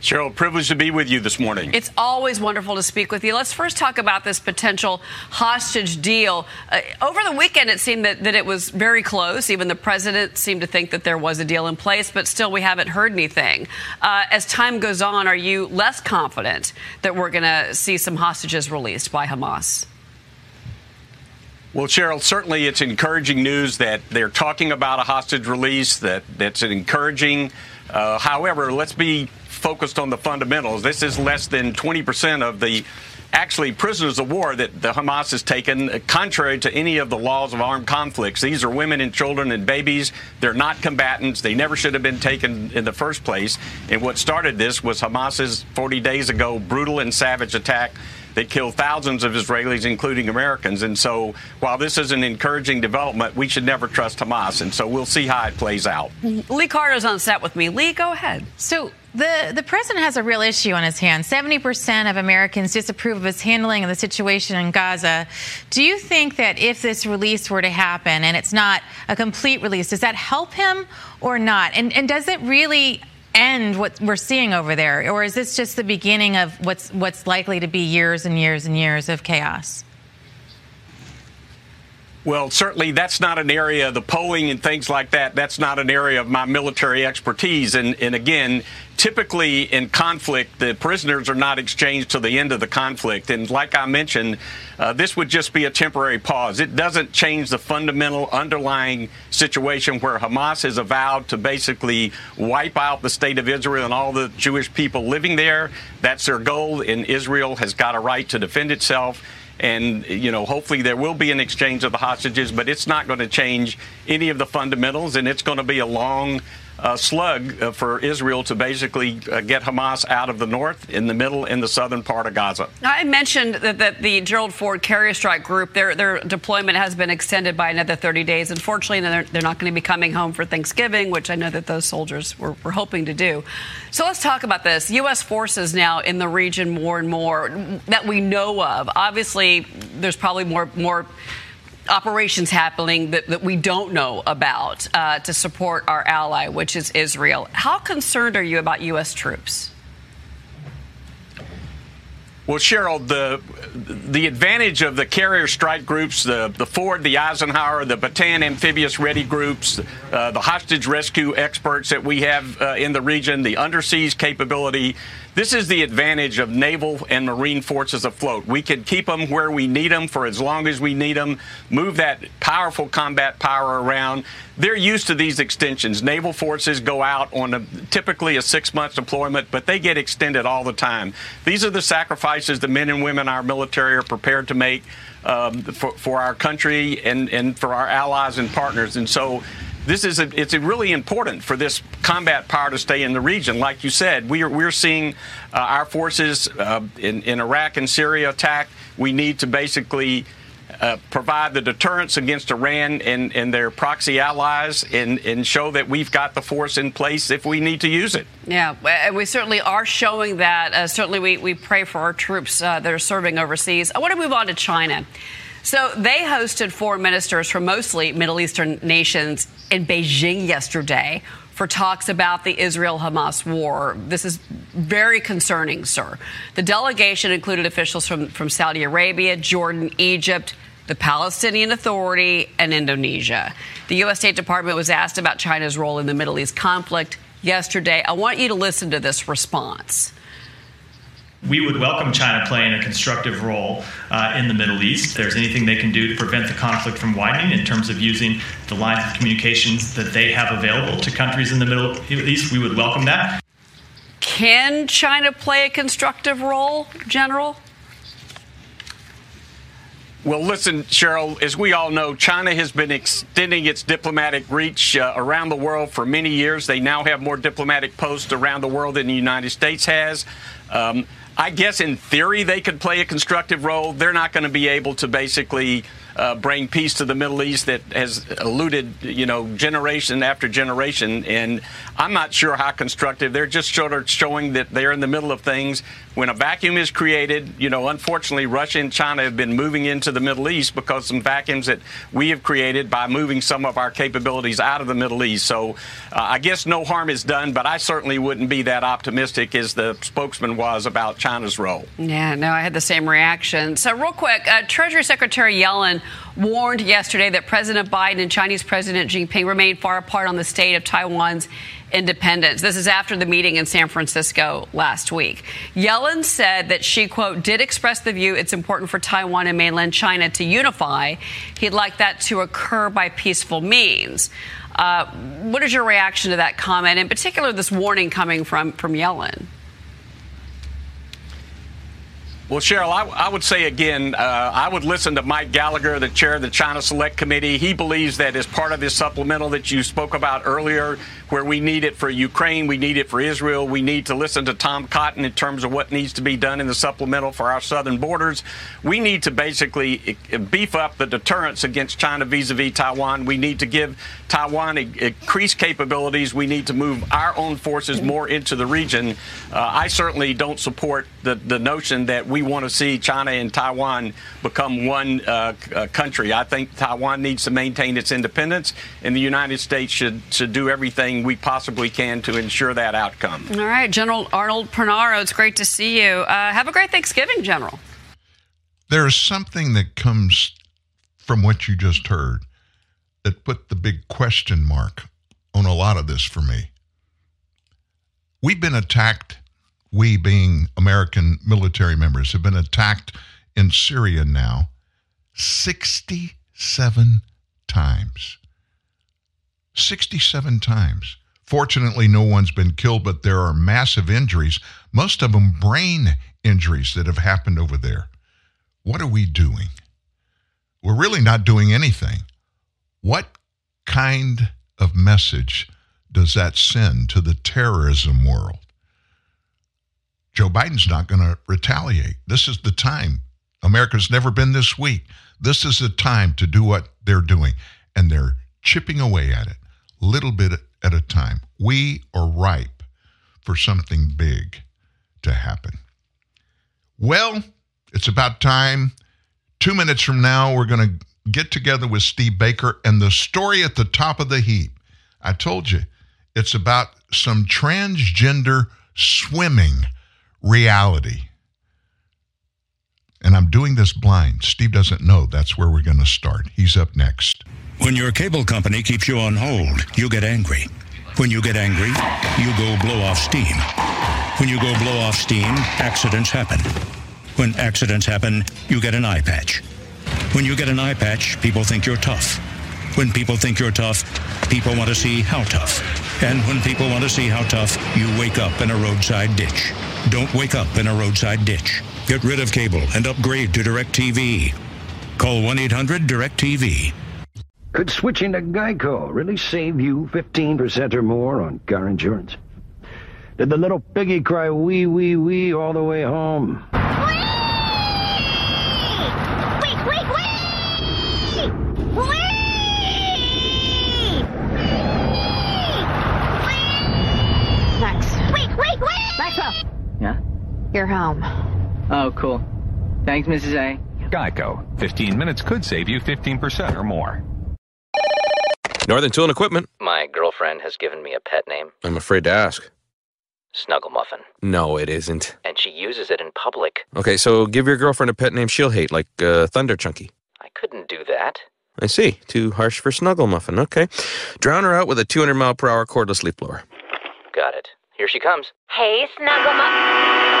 Cheryl, privileged to be with you this morning. It's always wonderful to speak with you. Let's first talk about this potential hostage deal. Uh, over the weekend, it seemed that, that it was very close. Even the president seemed to think that there was a deal in place, but still we haven't heard anything. Uh, as time goes on, are you less confident that we're going to see some hostages released by Hamas? Well, Cheryl, certainly it's encouraging news that they're talking about a hostage release. That, that's encouraging. Uh, however, let's be focused on the fundamentals. This is less than twenty percent of the actually prisoners of war that the Hamas has taken, contrary to any of the laws of armed conflicts. These are women and children and babies. They're not combatants. They never should have been taken in the first place. And what started this was Hamas's forty days ago brutal and savage attack that killed thousands of Israelis, including Americans. And so while this is an encouraging development, we should never trust Hamas. And so we'll see how it plays out. Lee Carter's on set with me. Lee, go ahead. So the, the president has a real issue on his hands. seventy percent of Americans disapprove of his handling of the situation in Gaza. Do you think that if this release were to happen and it's not a complete release, does that help him or not? And, and does it really end what we're seeing over there, or is this just the beginning of what's what's likely to be years and years and years of chaos? Well, certainly that's not an area, the polling and things like that, that's not an area of my military expertise. And, and again, typically in conflict, the prisoners are not exchanged till the end of the conflict. And like I mentioned, uh, this would just be a temporary pause. It doesn't change the fundamental underlying situation where Hamas has avowed to basically wipe out the state of Israel and all the Jewish people living there. That's their goal, and Israel has got a right to defend itself. And, you know, hopefully there will be an exchange of the hostages, but it's not going to change any of the fundamentals, and it's going to be a long uh, slug uh, for Israel to basically uh, get Hamas out of the north, in the middle, and the southern part of Gaza. I mentioned that, that the Gerald Ford carrier strike group, their, their deployment has been extended by another thirty days. Unfortunately, they're, they're not going to be coming home for Thanksgiving, which I know that those soldiers were, were hoping to do. So let's talk about this. U S forces now in the region more and more that we know of. Obviously, there's probably more more operations happening that, that we don't know about uh, to support our ally, which is Israel. How concerned are you about U S troops? Well, Cheryl, the the advantage of the carrier strike groups, the, the Ford, the Eisenhower, the Bataan amphibious ready groups, uh, the hostage rescue experts that we have uh, in the region, the underseas capability, this is the advantage of naval and marine forces afloat. We can keep them where we need them for as long as we need them, move that powerful combat power around. They're used to these extensions. Naval forces go out on a, typically a six-month deployment, but they get extended all the time. These are the sacrifices the men and women our military are prepared to make um, for, for our country and, and for our allies and partners. And so this is a, it's a really important for this combat power to stay in the region. Like you said, we are, we're seeing uh, our forces uh, in, in Iraq and Syria attack. We need to basically uh, provide the deterrence against Iran and, and their proxy allies and, and show that we've got the force in place if we need to use it. Yeah, we certainly are showing that. Uh, certainly we, we pray for our troops uh, that are serving overseas. I want to move on to China. So they hosted foreign ministers from mostly Middle Eastern nations in Beijing yesterday for talks about the Israel-Hamas war. This is very concerning, sir. The delegation included officials from, from Saudi Arabia, Jordan, Egypt, the Palestinian Authority, and Indonesia. The U S. State Department was asked about China's role in the Middle East conflict yesterday. I want you to listen to this response. We would welcome China playing a constructive role uh, in the Middle East. If there's anything they can do to prevent the conflict from widening in terms of using the lines of communications that they have available to countries in the Middle East, we would welcome that. Can China play a constructive role, General? Well, listen, Cheryl, as we all know, China has been extending its diplomatic reach uh, around the world for many years. They now have more diplomatic posts around the world than the United States has. Um, I guess in theory they could play a constructive role. They're not going to be able to basically uh, bring peace to the Middle East that has eluded, you know, generation after generation. And I'm not sure how constructive. They're just sort of showing that they're in the middle of things. When a vacuum is created, you know, unfortunately, Russia and China have been moving into the Middle East because some vacuums that we have created by moving some of our capabilities out of the Middle East. So uh, I guess no harm is done, but I certainly wouldn't be that optimistic as the spokesman was about China's role. Yeah, no, I had the same reaction. So real quick, uh, Treasury Secretary Yellen warned yesterday that President Biden and Chinese President Jinping remain far apart on the state of Taiwan's independence. This is after the meeting in San Francisco last week. Yellen said that she, quote, did express the view it's important for Taiwan and mainland China to unify. He'd like that to occur by peaceful means. Uh, what is your reaction to that comment, in particular this warning coming from, from Yellen? Well, Cheryl, I, I would say again, uh, I would listen to Mike Gallagher, the chair of the China Select Committee. He believes that as part of this supplemental that you spoke about earlier, where we need it for Ukraine, we need it for Israel, we need to listen to Tom Cotton in terms of what needs to be done in the supplemental for our southern borders. We need to basically beef up the deterrence against China vis-a-vis Taiwan. We need to give Taiwan increased capabilities. We need to move our own forces more into the region. Uh, I certainly don't support the, the notion that we We want to see China and Taiwan become one uh, uh, country. I think Taiwan needs to maintain its independence, and the United States should, should do everything we possibly can to ensure that outcome. All right, General Arnold Punaro, it's great to see you. Uh, have a great Thanksgiving, General. There is something that comes from what you just heard that put the big question mark on a lot of this for me. We've been attacked. We, being American military members, have been attacked in Syria now sixty-seven times. sixty-seven times. Fortunately, no one's been killed, but there are massive injuries, most of them brain injuries that have happened over there. What are we doing? We're really not doing anything. What kind of message does that send to the terrorism world? Joe Biden's not going to retaliate. This is the time. America's never been this weak. This is the time to do what they're doing. And they're chipping away at it, little bit at a time. We are ripe for something big to happen. Well, it's about time. Two minutes from now, we're going to get together with Steve Baker and the story at the top of the heap. I told you, it's about some transgender swimming reality. And I'm doing this blind. Steve doesn't know. That's where we're going to start. He's up next. When your cable company keeps you on hold, you get angry. When you get angry, you go blow off steam. When you go blow off steam, accidents happen. When accidents happen, you get an eye patch. When you get an eye patch, people think you're tough. When people think you're tough, people want to see how tough. And when people want to see how tough, you wake up in a roadside ditch. Don't wake up in a roadside ditch. Get rid of cable and upgrade to DirecTV. Call one eight hundred direct T V. Could switching to Geico really save you fifteen percent or more on car insurance? Did the little piggy cry wee, wee, wee all the way home? Wee! Wee, wee, wee! Wee! You're home. Oh, cool. Thanks, Missus A. Geico. fifteen minutes could save you fifteen percent or more. Northern Tool and Equipment. My girlfriend has given me a pet name. I'm afraid to ask. Snuggle Muffin. No, it isn't. And she uses it in public. Okay, so give your girlfriend a pet name she'll hate, like uh, Thunder Chunky. I couldn't do that. I see. Too harsh for Snuggle Muffin. Okay. Drown her out with a two hundred mile per hour cordless leaf blower. Got it. Here she comes. Hey, Snuggle Muffin.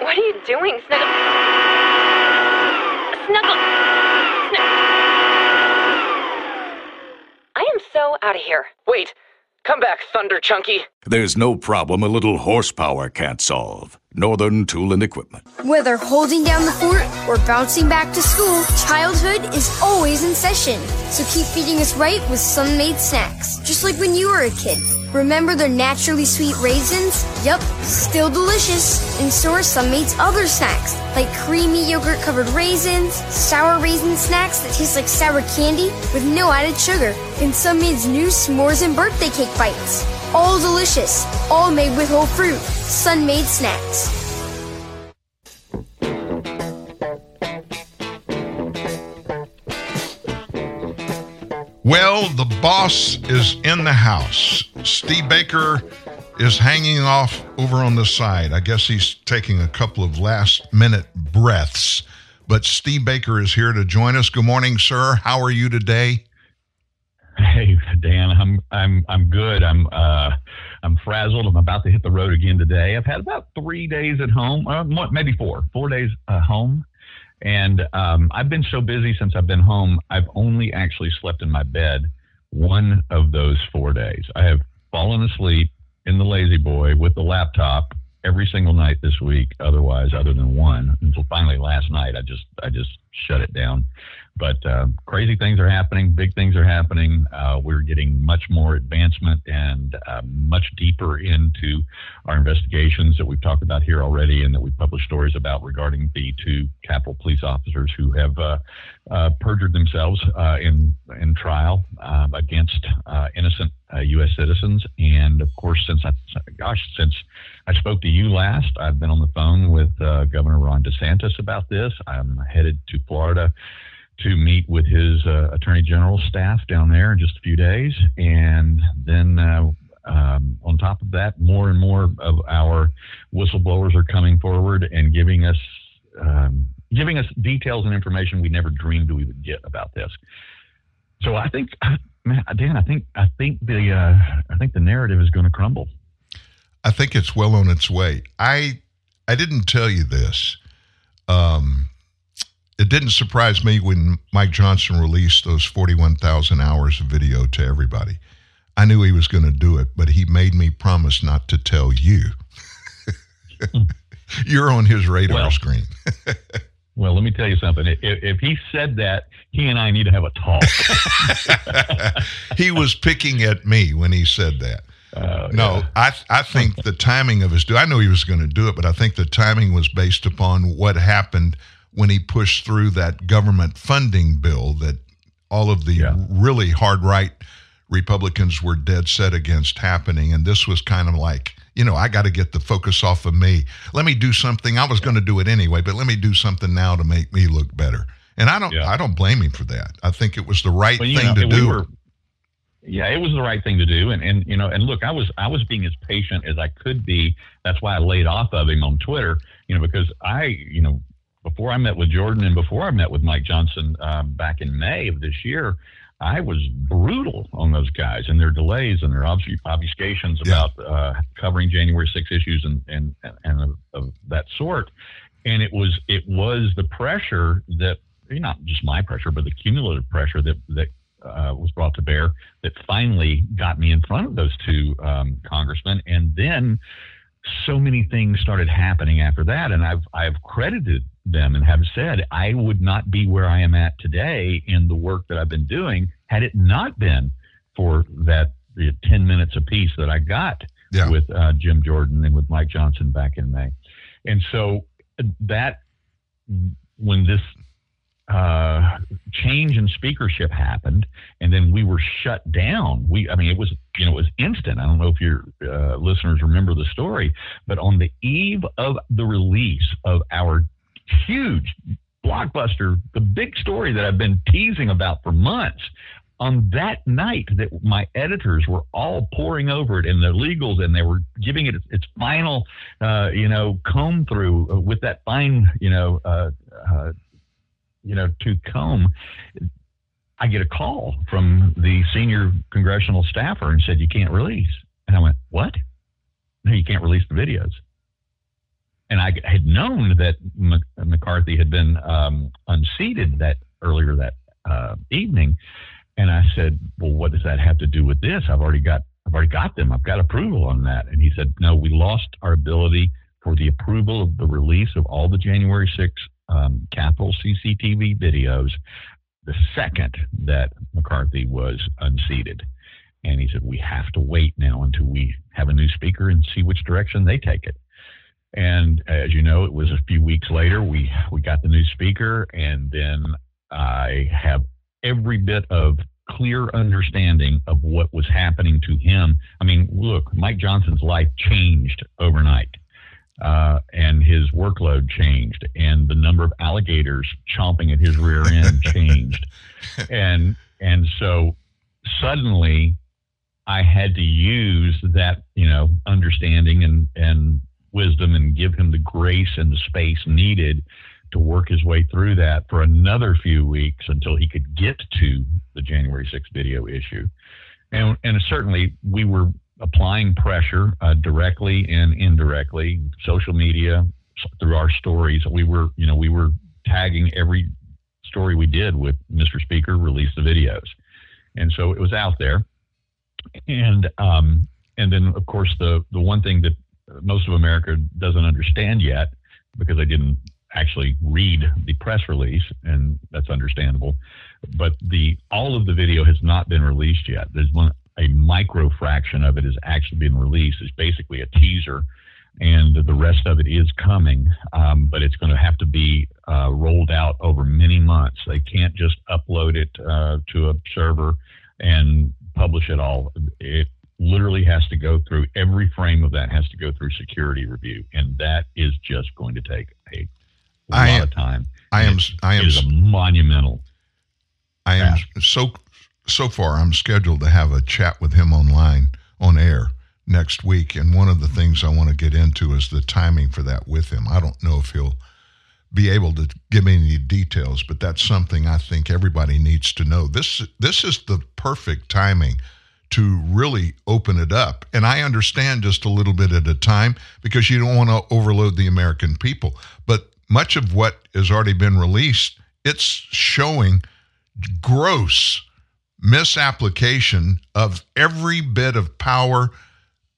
What are you doing, Snuggle? Snuggle! Snuggle! I am so out of here. Wait, Come back, Thunder Chunky. There's no problem a little horsepower can't solve. Northern Tool and Equipment. Whether holding down the fort or bouncing back to school, childhood is always in session. So keep feeding us right with sun-made snacks, just like when you were a kid. Remember their naturally sweet raisins? Yup, still delicious. And so are Sunmaid's other snacks, like creamy yogurt-covered raisins, sour raisin snacks that taste like sour candy with no added sugar, and Sunmaid's new s'mores and birthday cake bites. All delicious, all made with whole fruit. Sunmaid snacks. Well, the boss is in the house. Steve Baker is hanging off over on the side. I guess he's taking a couple of last-minute breaths. But Steve Baker is here to join us. Good morning, sir. How are you today? Hey, Dan. I'm I'm I'm good. I'm uh I'm frazzled. I'm about to hit the road again today. I've had about three days at home, uh, maybe four, four days at home. And um, I've been so busy since I've been home, I've only actually slept in my bed one of those four days. I have fallen asleep in the lazy boy with the laptop every single night this week, otherwise, other than one. Until finally last night, I just I just shut it down. But uh, crazy things are happening. Big things are happening. Uh, we're getting much more advancement and uh, much deeper into our investigations that we've talked about here already and that we've published stories about regarding the two Capitol police officers who have uh, uh, perjured themselves uh, in, in trial uh, against uh, innocent uh, U S citizens. And, of course, since I, gosh, since I spoke to you last, I've been on the phone with uh, Governor Ron DeSantis about this. I'm headed to Florida to meet with his uh, attorney general staff down there in just a few days. And then uh, um, on top of that, more and more of our whistleblowers are coming forward and giving us um, giving us details and information we never dreamed we would get about this. So I think, man, Dan, I think I think the uh, I think the narrative is going to crumble. I think it's well on its way. I I didn't tell you this. Um, It didn't surprise me when Mike Johnson released those forty-one thousand hours of video to everybody. I knew he was going to do it, but he made me promise not to tell you. You're on his radar well, screen. Well, let me tell you something. If, if he said that, he and I need to have a talk. He was picking at me when he said that. Uh, no, yeah. I I think the timing of his do. I knew he was going to do it, but I think the timing was based upon what happened when he pushed through that government funding bill that all of the yeah. really hard right Republicans were dead set against happening. And this was kind of like, you know, I got to get the focus off of me. Let me do something. I was yeah. going to do it anyway, but let me do something now to make me look better. And I don't, yeah. I don't blame him for that. I think it was the right well, thing know, to do. We were, yeah, it was the right thing to do. And, and, you know, and look, I was, I was being as patient as I could be. That's why I laid off of him on Twitter, you know, because I, you know, before I met with Jordan and before I met with Mike Johnson um, back in May of this year, I was brutal on those guys and their delays and their obfusc- obfuscations yeah. about uh, covering January sixth issues and and, and of, of that sort. And it was it was the pressure that, not just my pressure, but the cumulative pressure that, that uh, was brought to bear that finally got me in front of those two um, congressmen. And then so many things started happening after that. And I've I've credited them and have said I would not be where I am at today in the work that I've been doing had it not been for that the ten minutes apiece that I got yeah. with uh, Jim Jordan and with Mike Johnson back in May. And so that when this uh, change in speakership happened and then we were shut down, we, I mean, it was, you know, it was instant. I don't know if your uh, listeners remember the story, but on the eve of the release of our huge blockbuster, the big story that I've been teasing about for months, on that night that my editors were all pouring over it and the legals and they were giving it its final, uh, you know, comb through with that fine, you know, uh, uh, you know, tooth comb. I get a call from the senior congressional staffer and said, you can't release. And I went, what? No, you can't release the videos. And I had known that McCarthy had been um, unseated that earlier that uh, evening. And I said, well, what does that have to do with this? I've already got I've already got them. I've got approval on that. And he said, no, we lost our ability for the approval of the release of all the January sixth um, Capitol C C T V videos the second that McCarthy was unseated. And he said, we have to wait now until we have a new speaker and see which direction they take it. And as you know, it was a few weeks later, we, we got the new speaker, and then I have every bit of clear understanding of what was happening to him. I mean, look, Mike Johnson's life changed overnight, uh, and his workload changed, and the number of alligators chomping at his rear end changed. And, and so suddenly I had to use that, you know, understanding and, and wisdom and give him the grace and the space needed to work his way through that for another few weeks until he could get to the January sixth video issue. And, and certainly we were applying pressure uh, directly and indirectly, social media, through our stories. We were, you know, we were tagging every story we did with Mister Speaker, release the videos. And so it was out there. And, um, and then of course the, the one thing that most of America doesn't understand yet, because they didn't actually read the press release, and that's understandable, but the, all of the video has not been released yet. There's one, a micro fraction of it has actually been released. It's basically a teaser, and the rest of it is coming. Um, but it's going to have to be, uh, rolled out over many months. They can't just upload it, uh, to a server and publish it all. It, literally has to go through, every frame of that has to go through security review, and that is just going to take a lot I, of time. I am, it, I am, it is a monumental. I am task. so so far. I'm scheduled to have a chat with him online on air next week, and one of the things I want to get into is the timing for that with him. I don't know if he'll be able to give me any details, but that's something I think everybody needs to know. This this is the perfect timing to really open it up. And I understand just a little bit at a time, because you don't want to overload the American people. But much of what has already been released, it's showing gross misapplication of every bit of power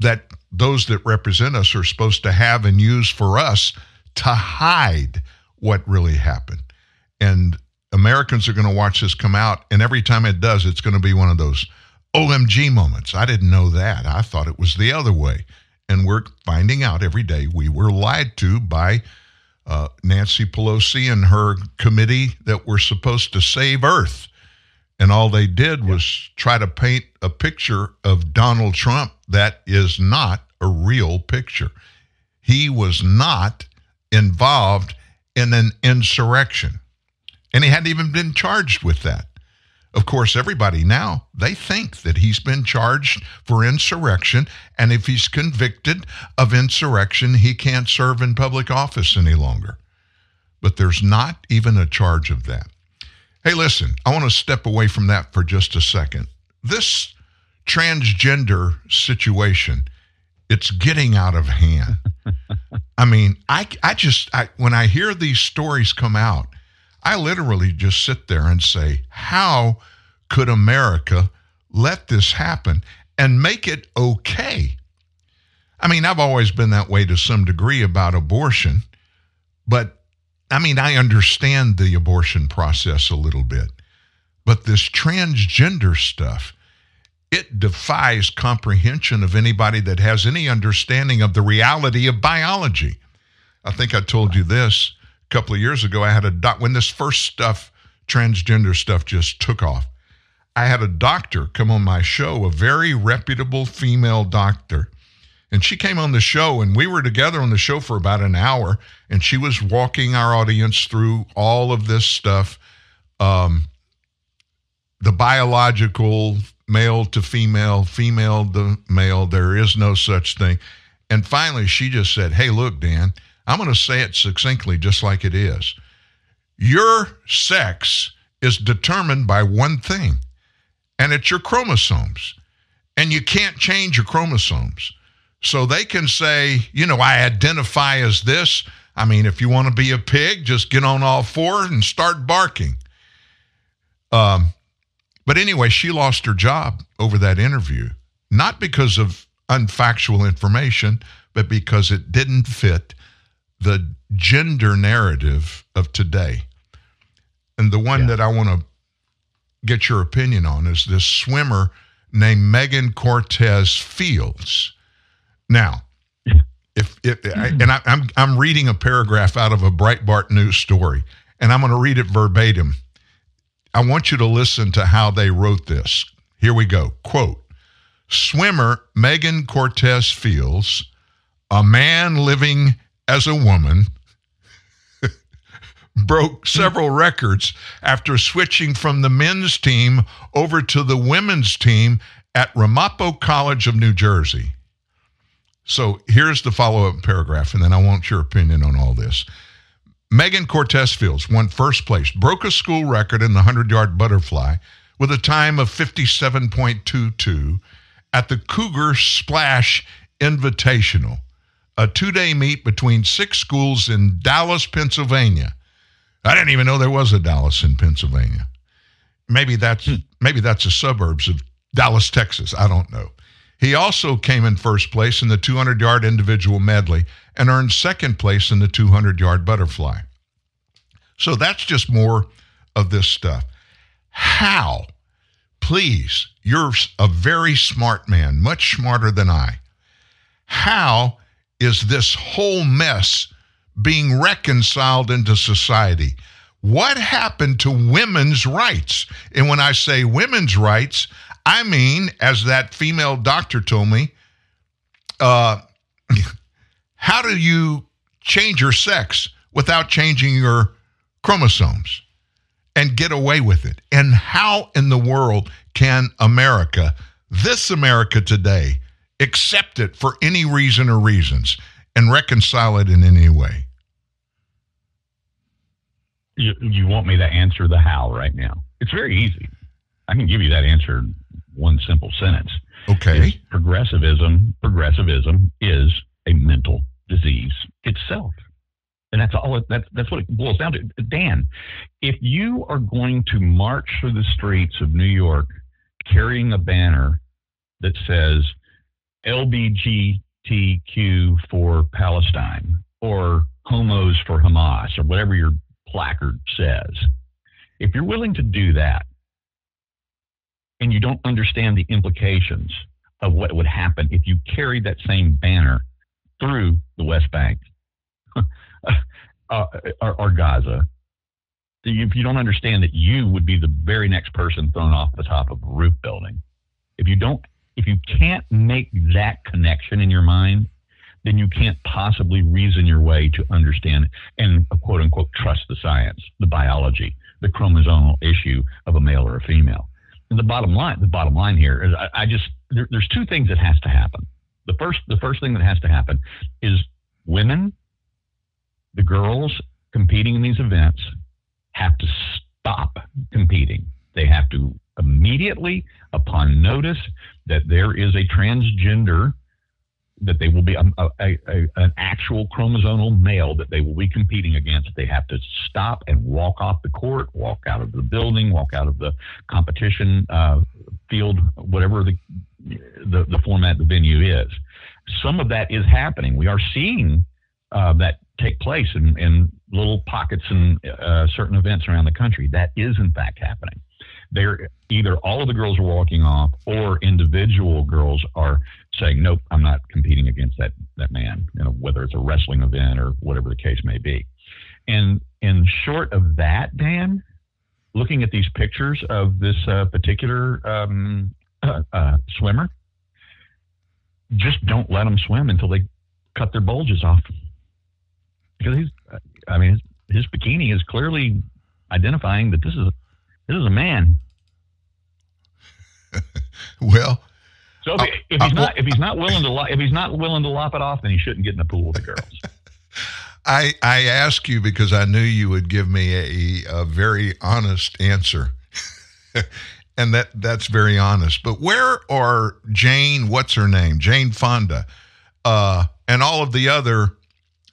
that those that represent us are supposed to have and use for us to hide what really happened. And Americans are going to watch this come out, and every time it does, it's going to be one of those O M G moments. I didn't know that. I thought it was the other way. And we're finding out every day we were lied to by uh, Nancy Pelosi and her committee that were supposed to save Earth. And all they did yeah. was try to paint a picture of Donald Trump that is not a real picture. He was not involved in an insurrection. And he hadn't even been charged with that. Of course, everybody now, they think that he's been charged for insurrection, and if he's convicted of insurrection, he can't serve in public office any longer. But there's not even a charge of that. Hey, listen, I want to step away from that for just a second. This transgender situation, it's getting out of hand. I mean, I, I just, I, when I hear these stories come out, I literally just sit there and say, how could America let this happen and make it okay? I mean, I've always been that way to some degree about abortion, but I mean, I understand the abortion process a little bit, but this transgender stuff, it defies comprehension of anybody that has any understanding of the reality of biology. I think I told you this. A couple of years ago, I had a doc, when this first stuff, transgender stuff just took off, I had a doctor come on my show, a very reputable female doctor. And she came on the show, and we were together on the show for about an hour, and she was walking our audience through all of this stuff, um, the biological male to female, female to male, there is no such thing. And finally, she just said, hey, look, Dan, I'm going to say it succinctly just like it is. Your sex is determined by one thing, and it's your chromosomes. And you can't change your chromosomes. So they can say, you know, I identify as this. I mean, if you want to be a pig, just get on all fours and start barking. Um, but anyway, she lost her job over that interview. not because of unfactual information, but because it didn't fit the gender narrative of today. And the one yeah. that I want to get your opinion on is this swimmer named Megan Cortez Fields. Now, if, if mm-hmm. and I, I'm I'm reading a paragraph out of a Breitbart News story, and I'm going to read it verbatim. I want you to listen to how they wrote this. Here we go. Quote, swimmer Megan Cortez Fields, a man living as a woman, broke several records after switching from the men's team over to the women's team at Ramapo College of New Jersey. So here's the follow-up paragraph, and then I want your opinion on all this. Megan Cortez Fields won first place, broke a school record in the hundred-yard butterfly with a time of fifty-seven point two two at the Cougar Splash Invitational, a two-day meet between six schools in Dallas, Pennsylvania. I didn't even know there was a Dallas in Pennsylvania. Maybe that's hmm. maybe that's the suburbs of Dallas, Texas. I don't know. He also came in first place in the two hundred-yard individual medley and earned second place in the two hundred-yard butterfly. So that's just more of this stuff. How? Please, you're a very smart man, much smarter than I. How is this whole mess being reconciled into society? What happened to women's rights? And when I say women's rights, I mean, as that female doctor told me, uh, how do you change your sex without changing your chromosomes and get away with it? And how in the world can America, this America today, accept it for any reason or reasons and reconcile it in any way? You, you want me to answer the how right now? It's very easy. I can give you that answer in one simple sentence. Okay. It's progressivism, progressivism is a mental disease itself. And that's all it, that's, that's what it boils down to. Dan, if you are going to march through the streets of New York carrying a banner that says L B G T Q for Palestine or homos for Hamas or whatever your placard says, if you're willing to do that, and you don't understand the implications of what would happen if you carried that same banner through the West Bank uh, or, or Gaza, if you don't understand that you would be the very next person thrown off the top of a roof building, if you don't, if you can't make that connection in your mind, then you can't possibly reason your way to understand and quote unquote trust the science, the biology, the chromosomal issue of a male or a female. And the bottom line, the bottom line here is I, I just, there, there's two things that has to happen. The first, the first thing that has to happen is women, the girls competing in these events have to stop competing. They have to immediately, upon notice that there is a transgender, that they will be a, a, a, an actual chromosomal male that they will be competing against. They have to stop and walk off the court, walk out of the building, walk out of the competition uh, field, whatever the, the the format, the venue is. Some of that is happening. We are seeing uh, that take place in, in little pockets and uh, certain events around the country. That is, in fact, happening. They're either all of the girls are walking off or individual girls are saying, nope, I'm not competing against that, that man, you know, whether it's a wrestling event or whatever the case may be. And in short of that, Dan, looking at these pictures of this uh, particular um, uh, uh, swimmer, just don't let them swim until they cut their bulges off. Because he's, I mean, his, his bikini is clearly identifying that this is a, this is a man. Well, so if, I, if he's I, not if he's not willing to lop, if he's not willing to lop it off, then he shouldn't get in the pool with the girls. I I ask you because I knew you would give me a, a very honest answer, and that that's very honest. But where are Jane? What's her name? Jane Fonda, uh, and all of the other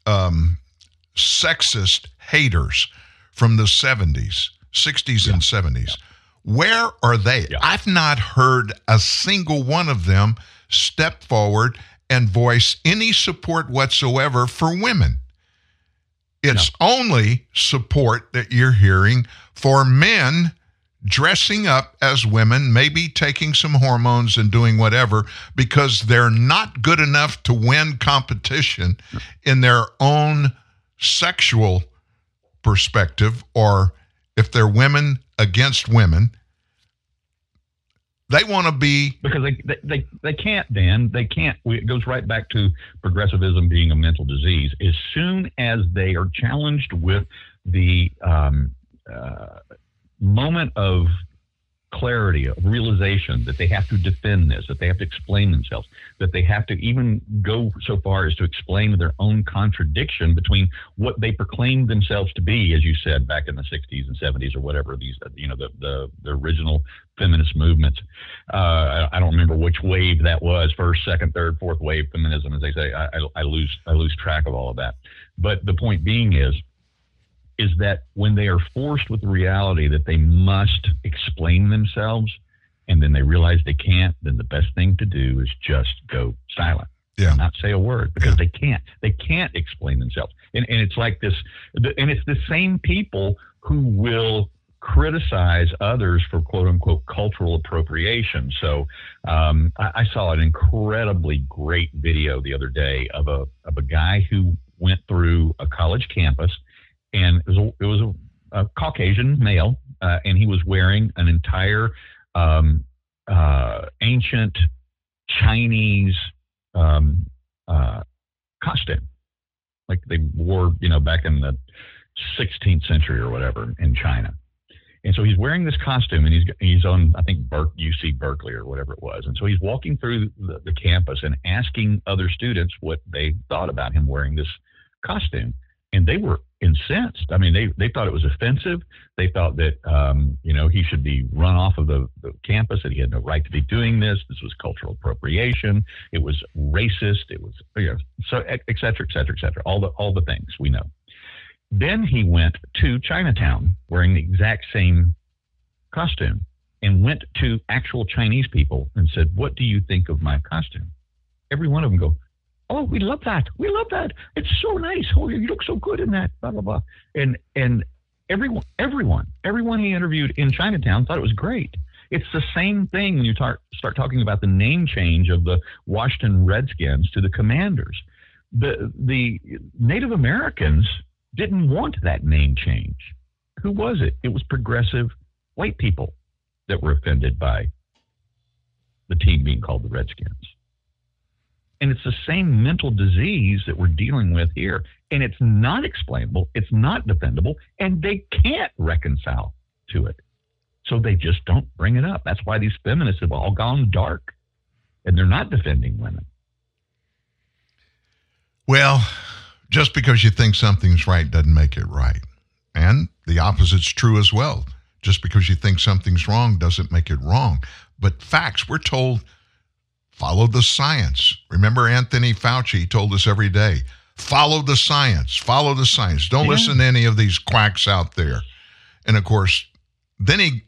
um, sexist haters from the seventies, sixties, yeah. and seventies. Yeah. Where are they? Yeah. I've not heard a single one of them step forward and voice any support whatsoever for women. It's no. only support that you're hearing for men dressing up as women, maybe taking some hormones and doing whatever, because they're not good enough to win competition in their own sexual perspective, or if they're women against women. They want to be... Because they, they, they, they can't, Dan. They can't. We, it goes right back to progressivism being a mental disease. As soon as they are challenged with the um, uh, moment of clarity, of realization that they have to defend this, that they have to explain themselves, that they have to even go so far as to explain their own contradiction between what they proclaimed themselves to be, as you said, back in the sixties and seventies or whatever, these, you know, the, the, the original feminist movements. Uh, I don't remember which wave that was, first, second, third, fourth wave feminism, as they say. I, I, I lose, I lose track of all of that. But the point being is, is that when they are forced with the reality that they must explain themselves and then they realize they can't, then the best thing to do is just go silent. Yeah. Not say a word, because yeah. they can't. They can't explain themselves. And, and it's like this, and it's the same people who will criticize others for quote unquote cultural appropriation. So um, I, I saw an incredibly great video the other day of a, of a guy who went through a college campus. And it was a, it was a, a Caucasian male, uh, and he was wearing an entire um, uh, ancient Chinese um, uh, costume, like they wore, you know, back in the sixteenth century or whatever in China. And so he's wearing this costume, and he's he's on, I think, Ber- U C Berkeley or whatever it was. And so he's walking through the, the campus and asking other students what they thought about him wearing this costume. And they were incensed. I mean, they, they thought it was offensive. They thought that, um, you know, he should be run off of the, the campus, that he had no right to be doing this. This was cultural appropriation. It was racist. It was, you know, so et cetera, et cetera, et cetera. All the, all the things we know. Then he went to Chinatown wearing the exact same costume and went to actual Chinese people and said, "What do you think of my costume?" Every one of them go, "Oh, we love that. We love that. It's so nice. Oh, you look so good in that, blah, blah, blah." And and everyone, everyone, everyone he interviewed in Chinatown thought it was great. It's the same thing when you tar- start talking about the name change of the Washington Redskins to the Commanders. The, the Native Americans didn't want that name change. Who was it? It was progressive white people that were offended by the team being called the Redskins. And it's the same mental disease that we're dealing with here. And it's not explainable. It's not defendable. And they can't reconcile to it. So they just don't bring it up. That's why these feminists have all gone dark. And they're not defending women. Well, just because you think something's right doesn't make it right. And the opposite's true as well. Just because you think something's wrong doesn't make it wrong. But facts, we're told... Follow the science. Remember, Anthony Fauci told us every day, follow the science, follow the science. Don't yeah. listen to any of these quacks out there. And of course, then he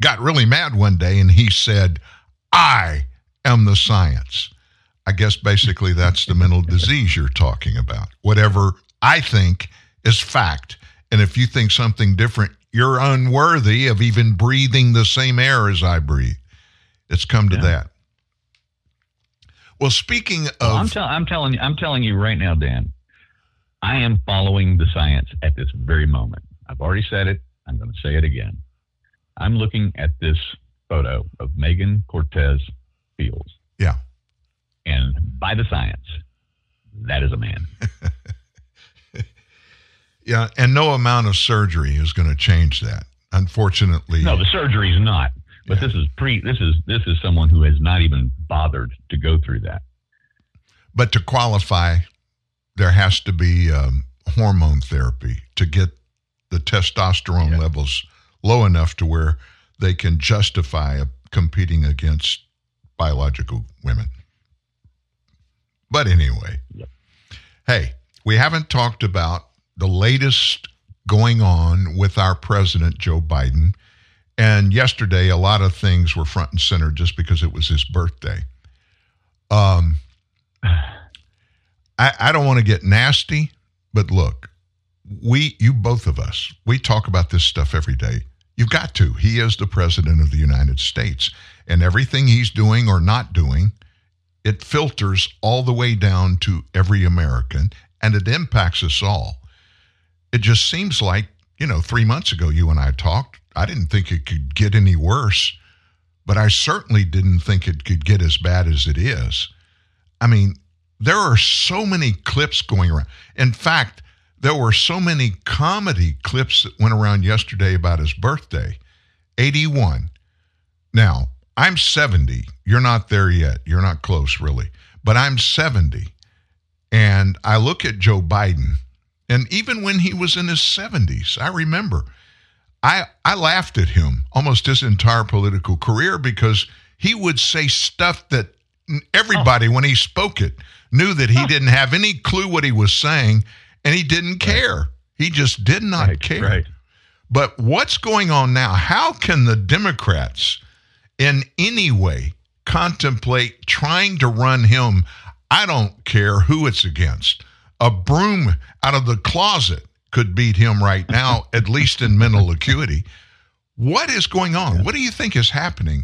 got really mad one day and he said, "I am the science." I guess basically that's the mental disease you're talking about. Whatever I think is fact. And if you think something different, you're unworthy of even breathing the same air as I breathe. It's come to yeah. that. Well, speaking of, well, I'm, tell, I'm telling you, I'm telling you right now, Dan, I am following the science at this very moment. I've already said it. I'm going to say it again. I'm looking at this photo of Megan Cortez Fields. Yeah. And by the science, that is a man. Yeah. And no amount of surgery is going to change that. Unfortunately. No, the surgery is not. But this is pre. This is this is someone who has not even bothered to go through that. But to qualify, there has to be um, hormone therapy to get the testosterone yeah. levels low enough to where they can justify a, competing against biological women. But anyway, yeah. hey, we haven't talked about the latest going on with our president, Joe Biden. And yesterday, a lot of things were front and center just because it was his birthday. Um, I, I don't want to get nasty, but look, we, you both of us, we talk about this stuff every day. You've got to. He is the president of the United States, and everything he's doing or not doing, it filters all the way down to every American, and it impacts us all. It just seems like, you know, three months ago you and I talked. I didn't think it could get any worse, but I certainly didn't think it could get as bad as it is. I mean, there are so many clips going around. In fact, there were so many comedy clips that went around yesterday about his birthday, eighty-one. Now, I'm seventy. You're not there yet. You're not close, really. But I'm seventy, and I look at Joe Biden, and even when he was in his seventies, I remember, I, I laughed at him almost his entire political career because he would say stuff that everybody, oh. when he spoke it, knew that he oh. didn't have any clue what he was saying, and he didn't care. Right. He just did not right. care. Right. But what's going on now? How can the Democrats in any way contemplate trying to run him? I don't care who it's against. A broom out of the closet could beat him right now, at least in mental acuity. What is going on? Yeah. What do you think is happening?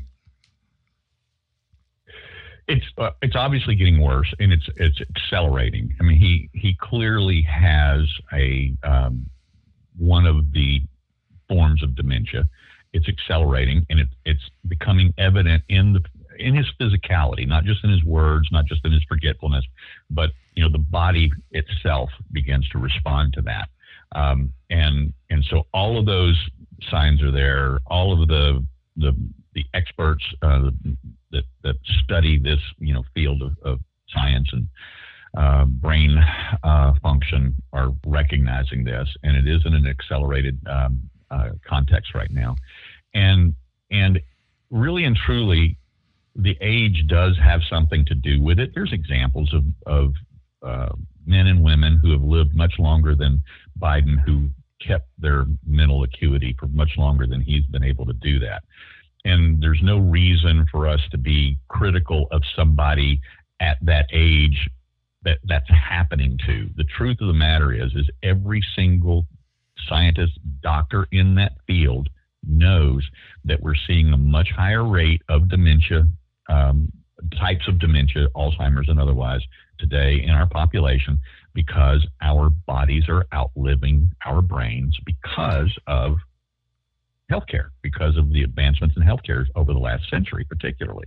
It's uh, it's obviously getting worse, and it's it's accelerating. I mean, he he clearly has a um, one of the forms of dementia. It's accelerating, and it's it's becoming evident in the in his physicality, not just in his words, not just in his forgetfulness, but you know the body itself begins to respond to that. Um, and and so all of those signs are there. All of the the the experts uh, that that study this you know field of, of science and uh, brain uh, function are recognizing this, and it is in an accelerated um, uh, context right now. And and really and truly, the age does have something to do with it. There's examples of of uh, men and women who have lived much longer than Biden, who kept their mental acuity for much longer than he's been able to do that. And there's no reason for us to be critical of somebody at that age that that's happening to. The truth of the matter is, is every single scientist, doctor in that field knows that we're seeing a much higher rate of dementia, um, types of dementia, Alzheimer's and otherwise, today in our population because our bodies are outliving our brains because of healthcare, because of the advancements in healthcare over the last century, particularly.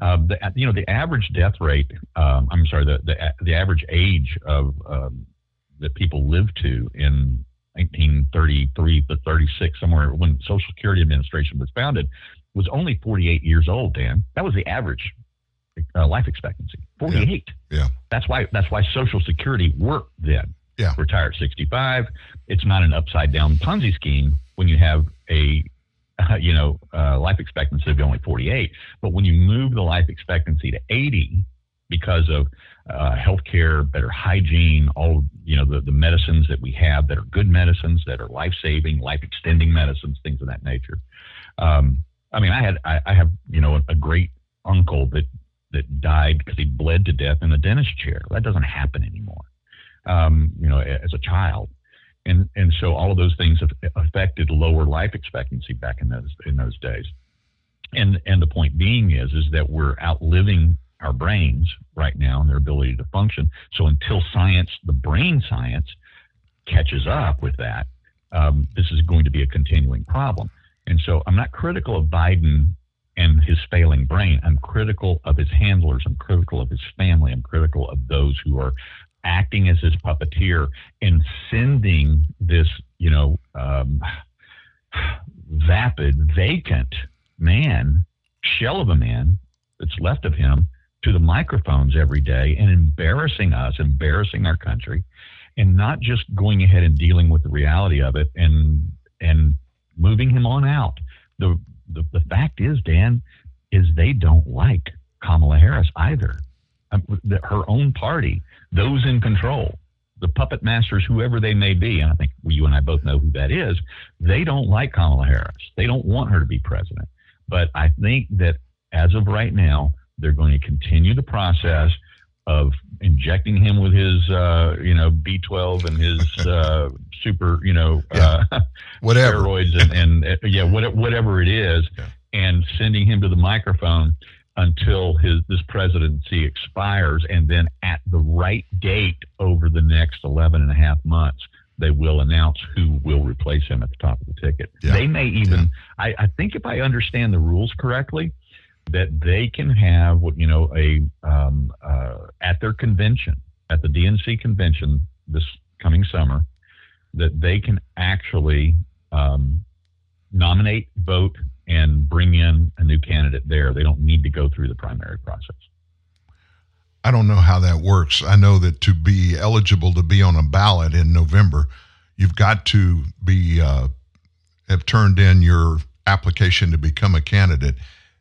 Uh, the, you know, the average death rate, um, I'm sorry, the, the the average age of um, that people lived to in nineteen thirty-three to thirty-six, somewhere when the Social Security Administration was founded, was only forty-eight years old, Dan. That was the average uh, life expectancy, forty-eight. Yeah. yeah. That's why that's why Social Security worked then. Yeah. Retire at sixty-five. It's not an upside-down Ponzi scheme when you have a, uh, you know, uh, life expectancy of only forty-eight. But when you move the life expectancy to eighty because of uh, healthcare, better hygiene, all, you know, the, the medicines that we have that are good medicines, that are life-saving, life-extending medicines, things of that nature. Um, I mean, I had, I, I have, you know, a, a great uncle that, that died because he bled to death in the dentist chair. That doesn't happen anymore, um, you know, as a child. And and so all of those things have affected lower life expectancy back in those in those days. And and the point being is is that we're outliving our brains right now and their ability to function. So until science, the brain science, catches up with that, um, this is going to be a continuing problem. And so I'm not critical of Biden and his failing brain. I'm critical of his handlers. I'm critical of his family. I'm critical of those who are acting as his puppeteer and sending this, you know, um, vapid, vacant man, shell of a man that's left of him to the microphones every day and embarrassing us, embarrassing our country, and not just going ahead and dealing with the reality of it and and moving him on out. The the, the fact is, Dan, is they don't like Kamala Harris either. Her own party, those in control, the puppet masters, whoever they may be, and I think you and I both know who that is, they don't like Kamala Harris. They don't want her to be president. But I think that as of right now, they're going to continue the process of injecting him with his, uh, you know, B twelve and his uh, super, you know, yeah. uh, whatever. steroids and, and uh, yeah, what, whatever it is, yeah. and sending him to the microphone until his this presidency expires. And then at the right date over the next eleven and a half months, they will announce who will replace him at the top of the ticket. Yeah. They may even, yeah. I, I think if I understand the rules correctly, that they can have what, you know, a, um, uh, at their convention, at the D N C convention this coming summer, that they can actually, um, nominate, vote, and bring in a new candidate there. They don't need to go through the primary process. I don't know how that works. I know that to be eligible to be on a ballot in November, you've got to be, uh, have turned in your application to become a candidate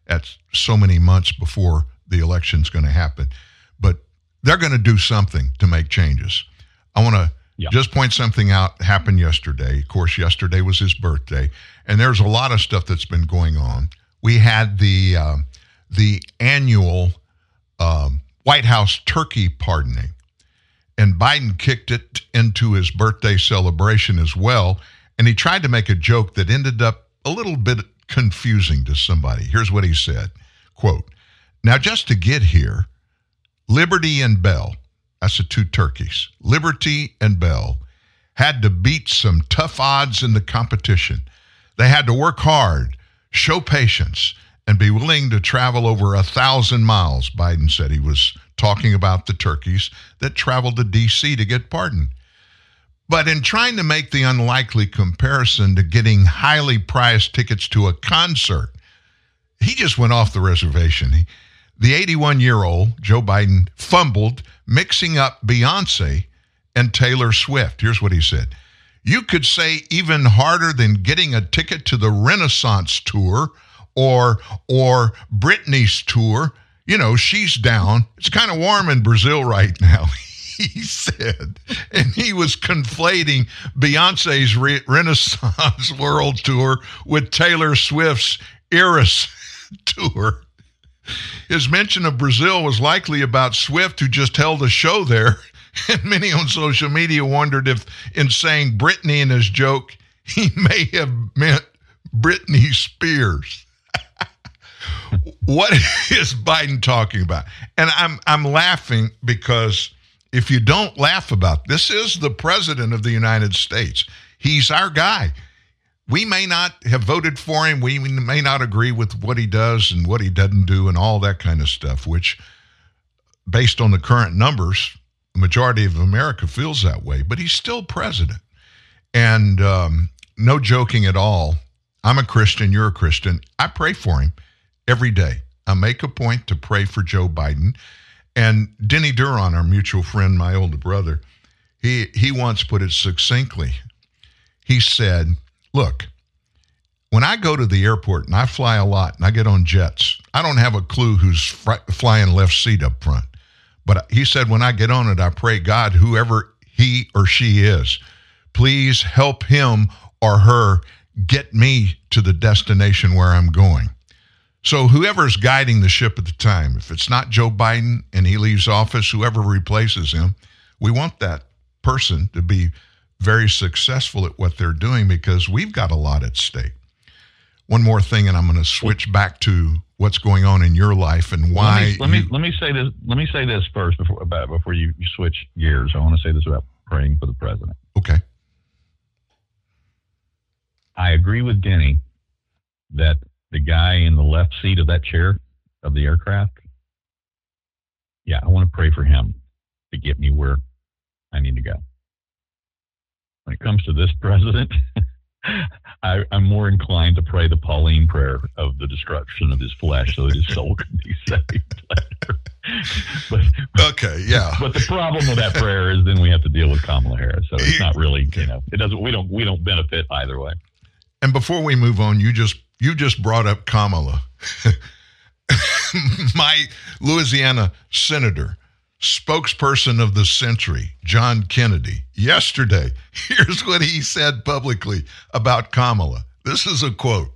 at so many months before the election's going to happen. But they're going to do something to make changes. I want to yeah. just point something out happened yesterday. Of course, yesterday was his birthday, and there's a lot of stuff that's been going on. We had the uh, the annual um, White House turkey pardoning, and Biden kicked it into his birthday celebration as well, and he tried to make a joke that ended up a little bit confusing to somebody. Here's what he said, quote, "Now just to get here, Liberty and Bell," that's the two turkeys, "Liberty and Bell had to beat some tough odds in the competition. They had to work hard, show patience, and be willing to travel over a thousand miles. Biden said he was talking about the turkeys that traveled to D C to get pardoned. But in trying to make the unlikely comparison to getting highly priced tickets to a concert, he just went off the reservation. He, the eighty-one-year-old, Joe Biden, fumbled, mixing up Beyonce and Taylor Swift. Here's what he said. You could say even harder than getting a ticket to the Renaissance tour or, or Britney's tour. You know, she's down. It's kind of warm in Brazil right now. He said, and he was conflating Beyonce's re- Renaissance World Tour with Taylor Swift's Eras Tour. His mention of Brazil was likely about Swift, who just held a show there, and many on social media wondered if, in saying Britney in his joke, he may have meant Britney Spears. What is Biden talking about? And I'm I'm laughing because if you don't laugh about this, this is the president of the United States. He's our guy. We may not have voted for him. We may not agree with what he does and what he doesn't do and all that kind of stuff, which, based on the current numbers, the majority of America feels that way. But he's still president. And um, no joking at all. I'm a Christian. You're a Christian. I pray for him every day. I make a point to pray for Joe Biden. And Denny Duran, our mutual friend, my older brother, he, he once put it succinctly. He said, look, when I go to the airport and I fly a lot and I get on jets, I don't have a clue who's fr- flying left seat up front. But he said, when I get on it, I pray, God, whoever he or she is, please help him or her get me to the destination where I'm going. So whoever's guiding the ship at the time, if it's not Joe Biden and he leaves office, whoever replaces him, we want that person to be very successful at what they're doing because we've got a lot at stake. One more thing, and I'm going to switch back to what's going on in your life and why. Let me let me, you, let me say this. Let me say this first before about before you, you switch gears. I want to say this about praying for the president. Okay. I agree with Denny that the guy in the left seat of that chair of the aircraft. Yeah, I want to pray for him to get me where I need to go. When it comes to this president, I, I'm more inclined to pray the Pauline prayer of the destruction of his flesh so that his soul can be saved later. But, okay, yeah. But the problem with that prayer is then we have to deal with Kamala Harris. So it's not really, you know, it doesn't, we don't, we don't benefit either way. And before we move on, you just, You just brought up Kamala. My Louisiana senator spokesperson of the century, John Kennedy, yesterday, here's what he said publicly about Kamala. This is a quote.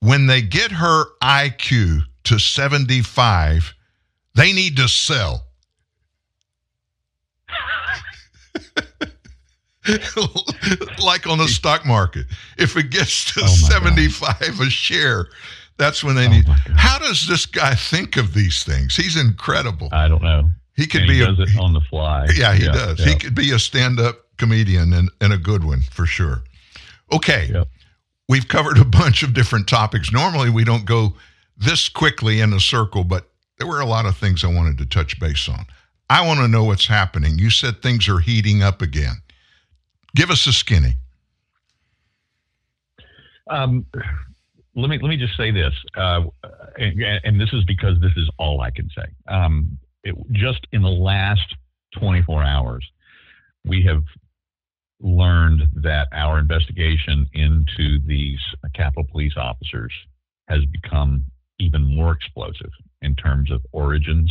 When they get her I Q to seventy-five, they need to sell. Like on the stock market. If it gets to oh seventy-five God. a share, that's when they oh need. How does this guy think of these things? He's incredible. I don't know. He could and be he does a, it on the fly. Yeah, he yeah, does. Yeah. He could be a stand-up comedian and, and a good one for sure. Okay. Yep. We've covered a bunch of different topics. Normally, we don't go this quickly in a circle, but there were a lot of things I wanted to touch base on. I want to know what's happening. You said things are heating up again. Give us a skinny. Um, let me let me just say this, uh, and, and this is because this is all I can say. Um, it, just in the last twenty-four hours, we have learned that our investigation into these Capitol Police officers has become even more explosive in terms of origins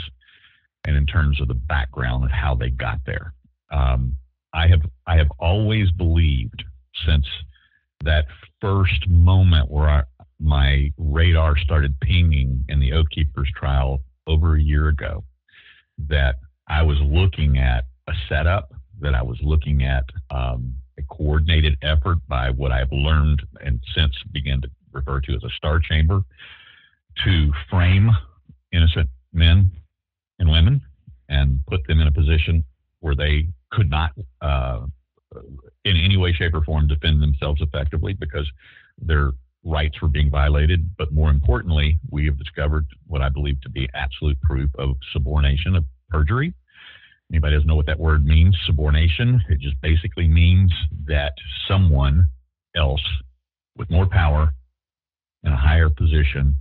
and in terms of the background of how they got there. Um, I have I have always believed since that first moment where I, my radar started pinging in the Oath Keepers trial over a year ago that I was looking at a setup, that I was looking at um, a coordinated effort by what I've learned and since began to refer to as a star chamber to frame innocent men and women and put them in a position where they could not uh, in any way, shape, or form defend themselves effectively because their rights were being violated. But more importantly, we have discovered what I believe to be absolute proof of subornation of perjury. Anybody doesn't know what that word means, subornation. It just basically means that someone else with more power in a higher position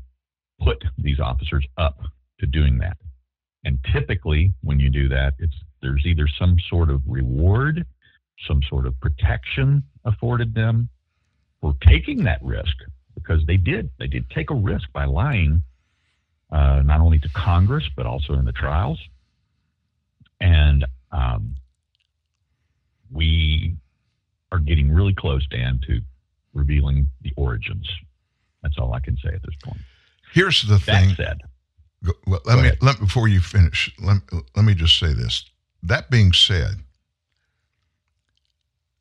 put these officers up to doing that. And typically when you do that, it's there's either some sort of reward, some sort of protection afforded them for taking that risk, because they did. They did take a risk by lying, uh, not only to Congress, but also in the trials. And um, we are getting really close, Dan, to revealing the origins. That's all I can say at this point. Here's the thing. That said. Go, well, let me, let, before you finish, let, let me just say this. That being said,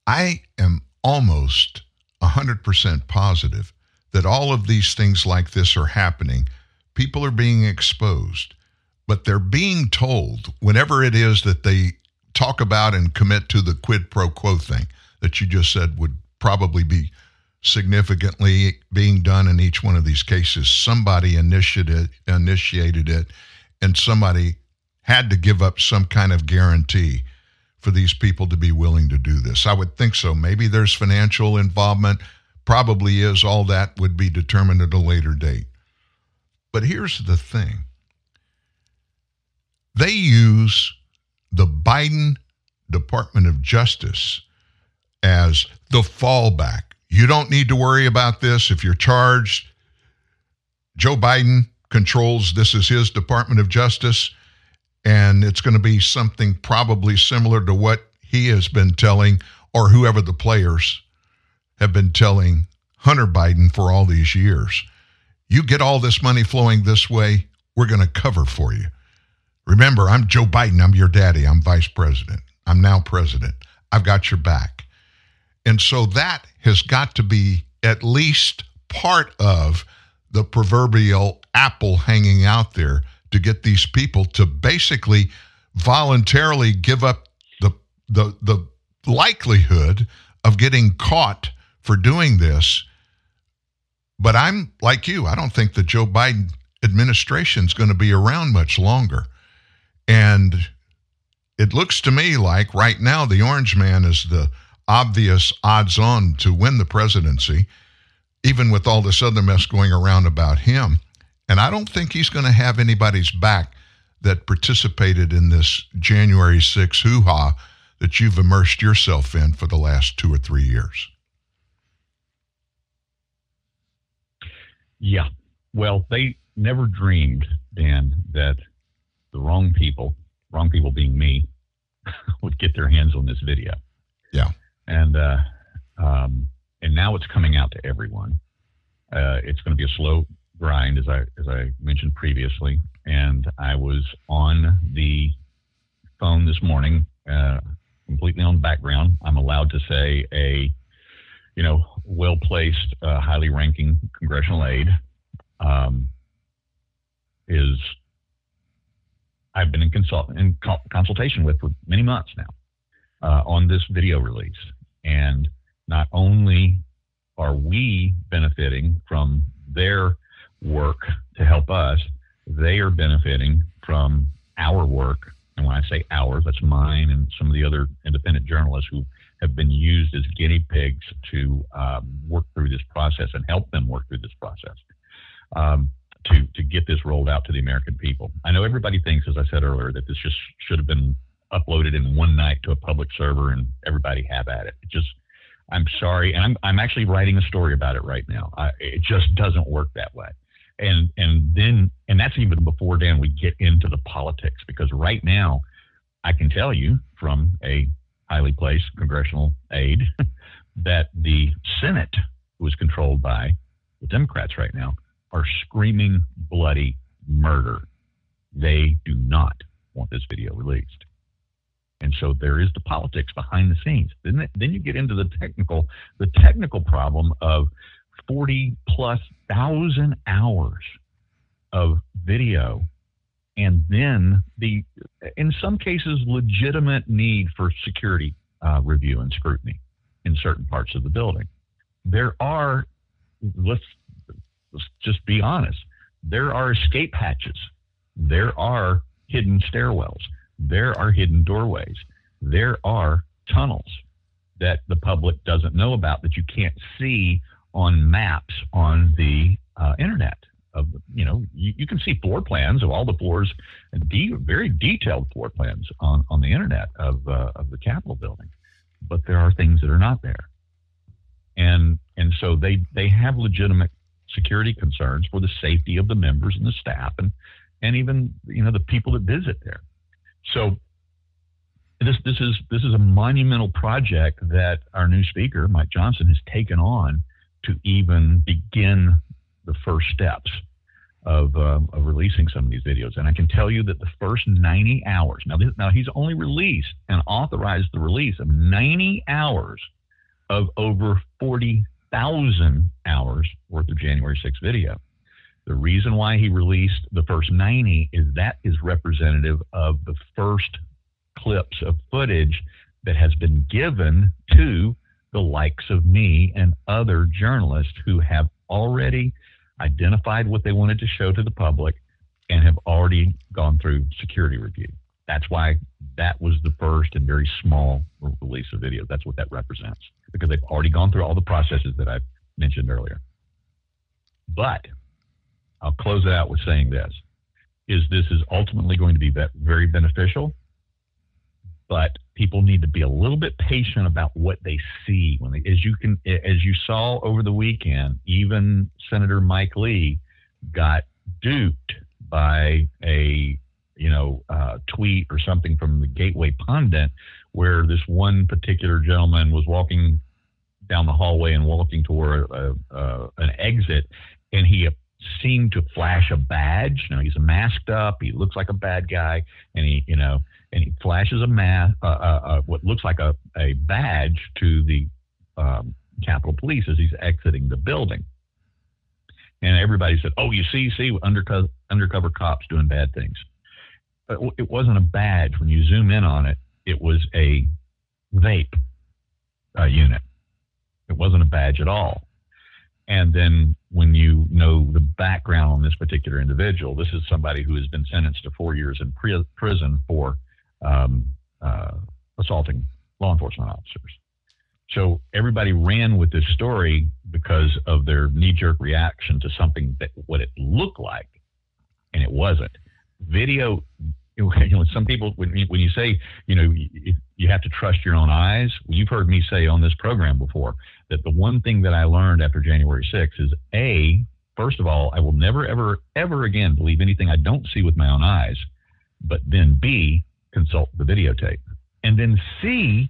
I am almost one hundred percent positive that all of these things like this are happening. People are being exposed, but they're being told whenever it is that they talk about and commit to the quid pro quo thing that you just said would probably be significantly being done in each one of these cases. Somebody initiated, initiated it, and somebody had to give up some kind of guarantee for these people to be willing to do this. I would think so. Maybe there's financial involvement, probably is. All that would be determined at a later date. But here's the thing. They use the Biden Department of Justice as the fallback. You don't need to worry about this. If you're charged, Joe Biden controls, this is his Department of Justice, and it's going to be something probably similar to what he has been telling or whoever the players have been telling Hunter Biden for all these years. You get all this money flowing this way, we're going to cover for you. Remember, I'm Joe Biden. I'm your daddy. I'm vice president. I'm now president. I've got your back. And so that has got to be at least part of the proverbial apple hanging out there to get these people to basically voluntarily give up the the the likelihood of getting caught for doing this. But I'm like you. I don't think the Joe Biden administration is going to be around much longer. And it looks to me like right now the orange man is the obvious odds on to win the presidency, even with all this other mess going around about him. And I don't think he's going to have anybody's back that participated in this January sixth hoo-ha that you've immersed yourself in for the last two or three years. Yeah. Well, they never dreamed, Dan, that the wrong people wrong people being me, would get their hands on this video. Yeah. And, uh, um, and now it's coming out to everyone. Uh, it's going to be a slow grind, as I, as I mentioned previously. And I was on the phone this morning, uh, completely on background. I'm allowed to say a, you know, well-placed, uh, highly ranking congressional aide, um, is, I've been in consult in co- consultation with for many months now, uh, on this video release. And not only are we benefiting from their work to help us, they are benefiting from our work. And when I say ours, that's mine and some of the other independent journalists who have been used as guinea pigs to um, work through this process and help them work through this process um, to, to get this rolled out to the American people. I know everybody thinks, as I said earlier, that this just should have been uploaded in one night to a public server and everybody have at it. It just, I'm sorry. And I'm, I'm actually writing a story about it right now. I, it just doesn't work that way. And, and then, and that's even before, Dan, we get into the politics, because right now I can tell you from a highly placed congressional aide that the Senate, who is controlled by the Democrats right now, are screaming bloody murder. They do not want this video released. And so there is the politics behind the scenes. Then, then you get into the technical, the technical problem of forty plus thousand hours of video, and then the, in some cases, legitimate need for security uh, review and scrutiny in certain parts of the building. There are, let's, let's just be honest, there are escape hatches. There are hidden stairwells. There are hidden doorways. There are tunnels that the public doesn't know about, that you can't see on maps on the uh, internet. Of, you know, you, you can see floor plans of all the floors, and de- very detailed floor plans on, on the internet of uh, of the Capitol building, but there are things that are not there. And and so they, they have legitimate security concerns for the safety of the members and the staff and, and even, you know, the people that visit there. So this this is this is a monumental project that our new speaker, Mike Johnson, has taken on to even begin the first steps of, um, of releasing some of these videos. And I can tell you that the first ninety hours, now, this, now he's only released and authorized the release of ninety hours of over forty thousand hours worth of January sixth video. The reason why he released the first ninety is that is representative of the first clips of footage that has been given to the likes of me and other journalists who have already identified what they wanted to show to the public and have already gone through security review. That's why that was the first and very small release of video. That's what that represents, because they've already gone through all the processes that I've mentioned earlier. But I'll close it out with saying this, is this is ultimately going to be very beneficial, but people need to be a little bit patient about what they see. When they, as you can, as you saw over the weekend, even Senator Mike Lee got duped by a, you know, uh, tweet or something from the Gateway Pundit, where this one particular gentleman was walking down the hallway and walking toward a, a, an exit, and he seemed to flash a badge. Now, he's masked up. He looks like a bad guy, and he, you know, and he flashes a ma- uh, uh, uh, what looks like a, a badge to the um, Capitol Police as he's exiting the building. And everybody said, oh, you see, see, undercover, undercover cops doing bad things. But it wasn't a badge. When you zoom in on it, it was a vape uh, unit. It wasn't a badge at all. And then when you know the background on this particular individual, this is somebody who has been sentenced to four years in pre- prison for um, uh, assaulting law enforcement officers. So everybody ran with this story because of their knee-jerk reaction to something that what it looked like, and it wasn't. Video, you know, some people, when you, when you say, you know, you, you have to trust your own eyes, you've heard me say on this program before that the one thing that I learned after January sixth is, A, first of all, I will never, ever, ever again believe anything I don't see with my own eyes. But then B, consult the videotape. And then C,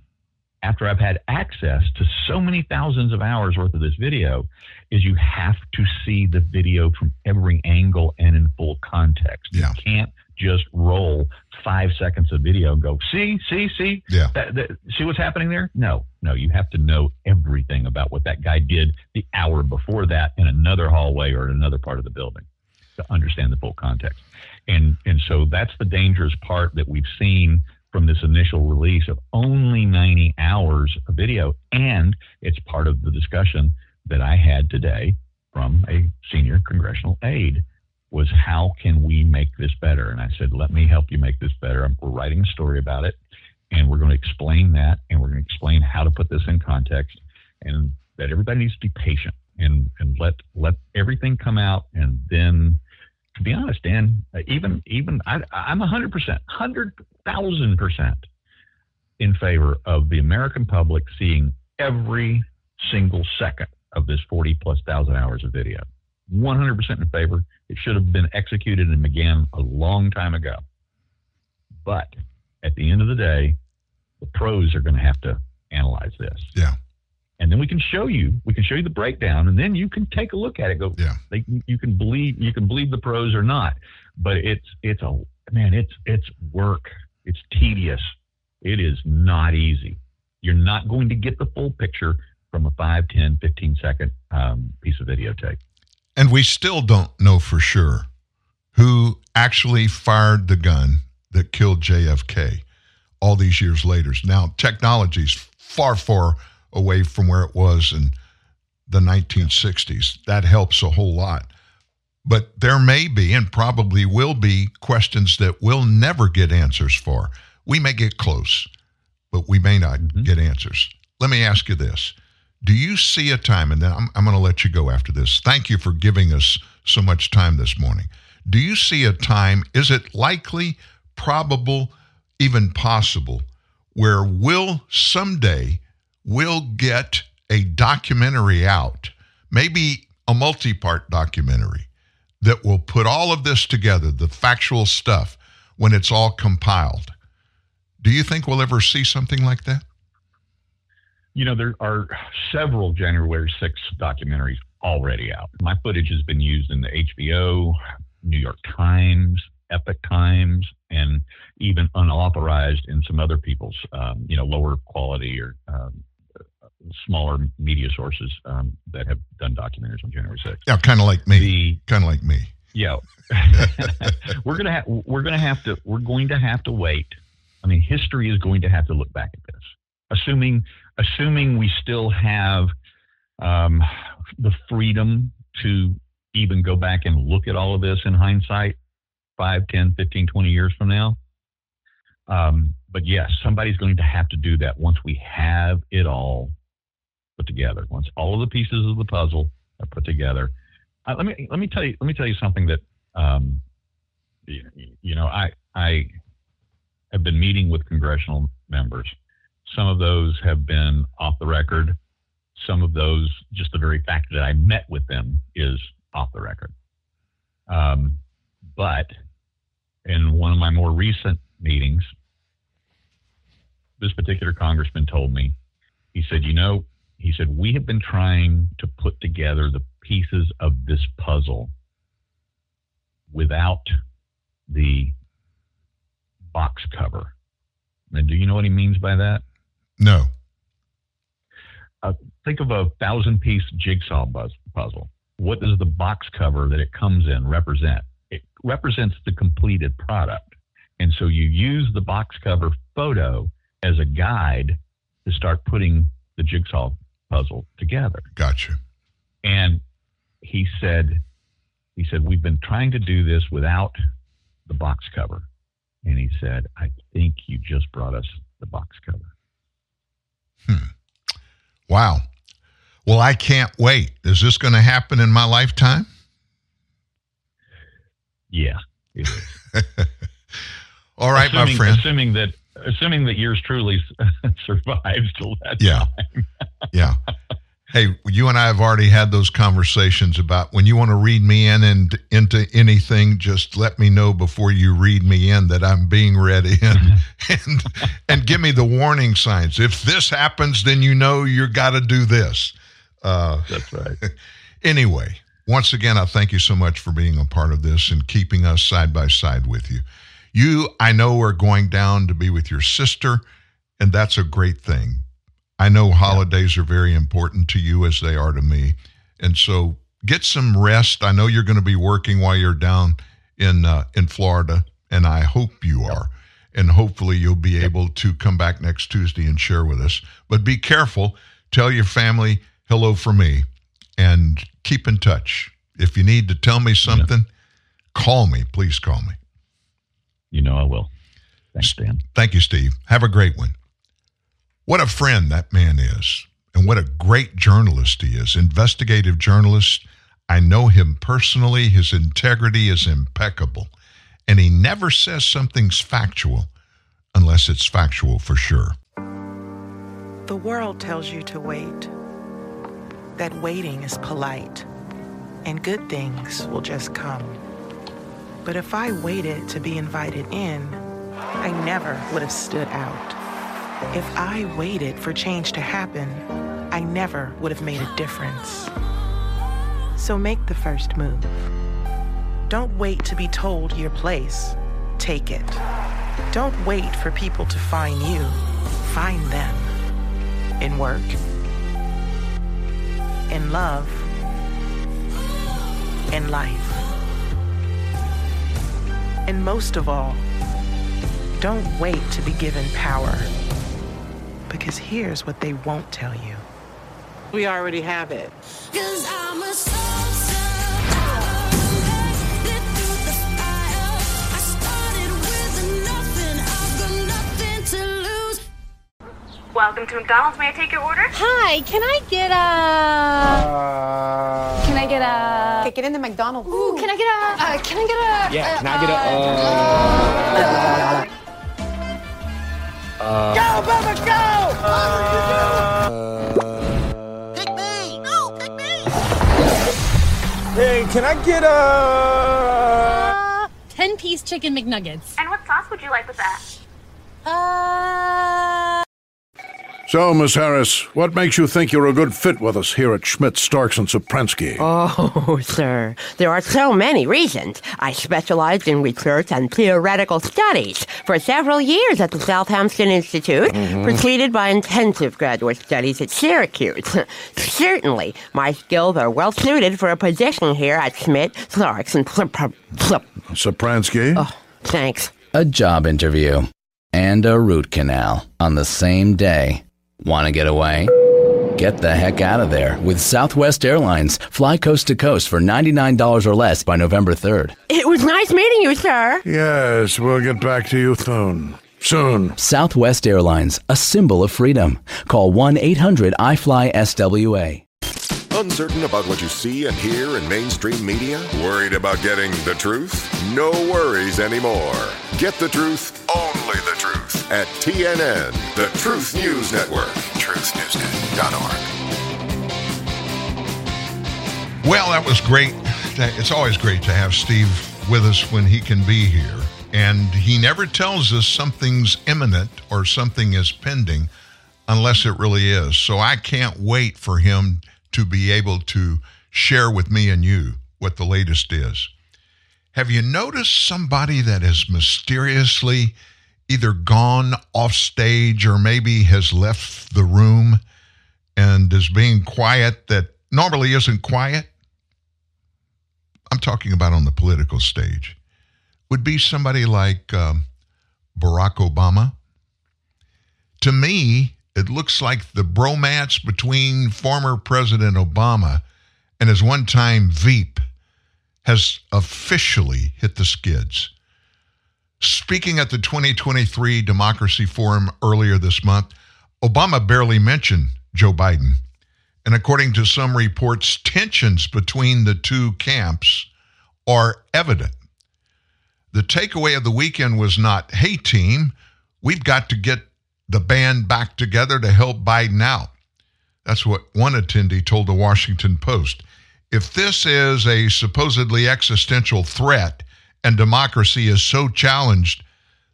after I've had access to so many thousands of hours worth of this video, is you have to see the video from every angle and in full context. Yeah. You can't just roll five seconds of video and go, see, see, see, yeah. that, that, see what's happening there? No, no, you have to know everything about what that guy did the hour before that in another hallway or in another part of the building to understand the full context. And, and so that's the dangerous part that we've seen from this initial release of only ninety hours of video. And it's part of the discussion that I had today from a senior congressional aide was, how can we make this better? And I said, let me help you make this better. We're writing a story about it, and we're going to explain that, and we're going to explain how to put this in context, and that everybody needs to be patient and, and let let everything come out. And then, to be honest, Dan, even even I, I'm one hundred percent, one hundred thousand percent in favor of the American public seeing every single second of this forty plus thousand hours of video. one hundred percent in favor. It should have been executed and began a long time ago. But at the end of the day, the pros are going to have to analyze this. Yeah. And then we can show you, we can show you the breakdown, and then you can take a look at it. Go, yeah. They, you can believe, you can believe the pros or not. But it's, it's a, man, it's, it's work. It's tedious. It is not easy. You're not going to get the full picture from a five, ten, fifteen second um, piece of videotape. And we still don't know for sure who actually fired the gun that killed J F K all these years later. Now, technology's far, far away from where it was in the nineteen sixties. That helps a whole lot. But there may be, and probably will be, questions that we'll never get answers for. We may get close, but we may not mm-hmm. get answers. Let me ask you this. Do you see a time, and then I'm, I'm going to let you go after this. Thank you for giving us so much time this morning. Do you see a time, is it likely, probable, even possible, where we'll someday, we'll get a documentary out, maybe a multi-part documentary that will put all of this together, the factual stuff, when it's all compiled? Do you think we'll ever see something like that? You know, there are several January sixth documentaries already out. My footage has been used in the H B O, New York Times, Epic Times, and even unauthorized in some other people's, um, you know, lower quality or um, smaller media sources um, that have done documentaries on January sixth. Yeah, kind of like me. Kind of like me. Yeah, we're gonna ha- we're gonna have to we're going to have to wait. I mean, history is going to have to look back at this. Assuming, assuming we still have um, the freedom to even go back and look at all of this in hindsight, five, ten, fifteen, twenty years from now. Um, but yes, somebody's going to have to do that once we have it all put together. Once all of the pieces of the puzzle are put together, uh, let me let me tell you let me tell you something that um, you, you know I I have been meeting with congressional members. Some of those have been off the record. Some of those, just the very fact that I met with them is off the record. Um, but in one of my more recent meetings, this particular congressman told me, he said, you know, he said, we have been trying to put together the pieces of this puzzle without the box cover. And do you know what he means by that? No. Uh, think of a thousand-piece jigsaw buzz puzzle. What does the box cover that it comes in represent? It represents the completed product. And so you use the box cover photo as a guide to start putting the jigsaw puzzle together. Gotcha. And he said, he said, we've been trying to do this without the box cover. And he said, I think you just brought us the box cover. Hmm. Wow. Well, I can't wait. Is this going to happen in my lifetime? Yeah. It is. All right, assuming, my friend. Assuming that assuming that yours truly survives till that yeah. time. Yeah. Hey, you and I have already had those conversations about when you want to read me in and into anything, just let me know before you read me in that I'm being read in and and give me the warning signs. If this happens, then you know you've got to do this. Uh, That's right. Anyway, once again, I thank you so much for being a part of this and keeping us side by side with you. You, I know, are going down to be with your sister, and that's a great thing. I know holidays are very important to you as they are to me. And so get some rest. I know you're going to be working while you're down in uh, in Florida, and I hope you are. And hopefully you'll be able to come back next Tuesday and share with us. But be careful. Tell your family hello from me, and keep in touch. If you need to tell me something, yeah. call me. Please call me. You know I will. Thanks, Dan. Thank you, Steve. Have a great one. What a friend that man is, and what a great journalist he is, investigative journalist. I know him personally. His integrity is impeccable, and he never says something's factual unless it's factual for sure. The world tells you to wait, that waiting is polite, and good things will just come. But if I waited to be invited in, I never would have stood out. If I waited for change to happen, I never would have made a difference. So make the first move. Don't wait to be told your place. Take it. Don't wait for people to find you. Find them. In work. In love. In life. And most of all, don't wait to be given power. Because here's what they won't tell you. We already have it. 'Cause I'm a soldier. Let through the fire. I started with nothing. I've got nothing to lose. Welcome to McDonald's. May I take your order? Hi, can I get a... Uh, can I get a... Okay, get in the McDonald's. Ooh, can I get a... Uh, can I get a... Yeah, uh, can I get a... Uh, uh, uh, Uh, go, Bubba, go! Uh, pick me! No, pick me! Hey, can I get a... Uh, ten-piece chicken McNuggets. And what sauce would you like with that? Uh... So, Miss Harris, what makes you think you're a good fit with us here at Schmidt, Starks, and Sopransky? Oh, sir, there are so many reasons. I specialized in research and theoretical studies for several years at the Southampton Institute, mm-hmm. preceded by intensive graduate studies at Syracuse. Certainly, my skills are well suited for a position here at Schmidt, Starks, and Sopransky. Oh, thanks. A job interview and a root canal on the same day. Want to get away? Get the heck out of there with Southwest Airlines. Fly coast to coast for ninety-nine dollars or less by November third. It was nice meeting you, sir. Yes, we'll get back to you soon. Soon. Southwest Airlines, a symbol of freedom. Call one eight hundred I fly S W A. Uncertain about what you see and hear in mainstream media? Worried about getting the truth? No worries anymore. Get the truth, only the truth, at T N N, the Truth News Network, truth news net dot org. Well, that was great. It's always great to have Steve with us when he can be here. And he never tells us something's imminent or something is pending unless it really is. So I can't wait for him to be able to share with me and you what the latest is. Have you noticed somebody that has mysteriously either gone off stage or maybe has left the room and is being quiet that normally isn't quiet? I'm talking about on the political stage. Would be somebody like um, Barack Obama. To me, it looks like the bromance between former President Obama and his one-time Veep has officially hit the skids. Speaking at the twenty twenty-three Democracy Forum earlier this month, Obama barely mentioned Joe Biden. And according to some reports, tensions between the two camps are evident. The takeaway of the weekend was not, hey, team, we've got to get the band back together to help Biden out. That's what one attendee told the Washington Post. If this is a supposedly existential threat and democracy is so challenged,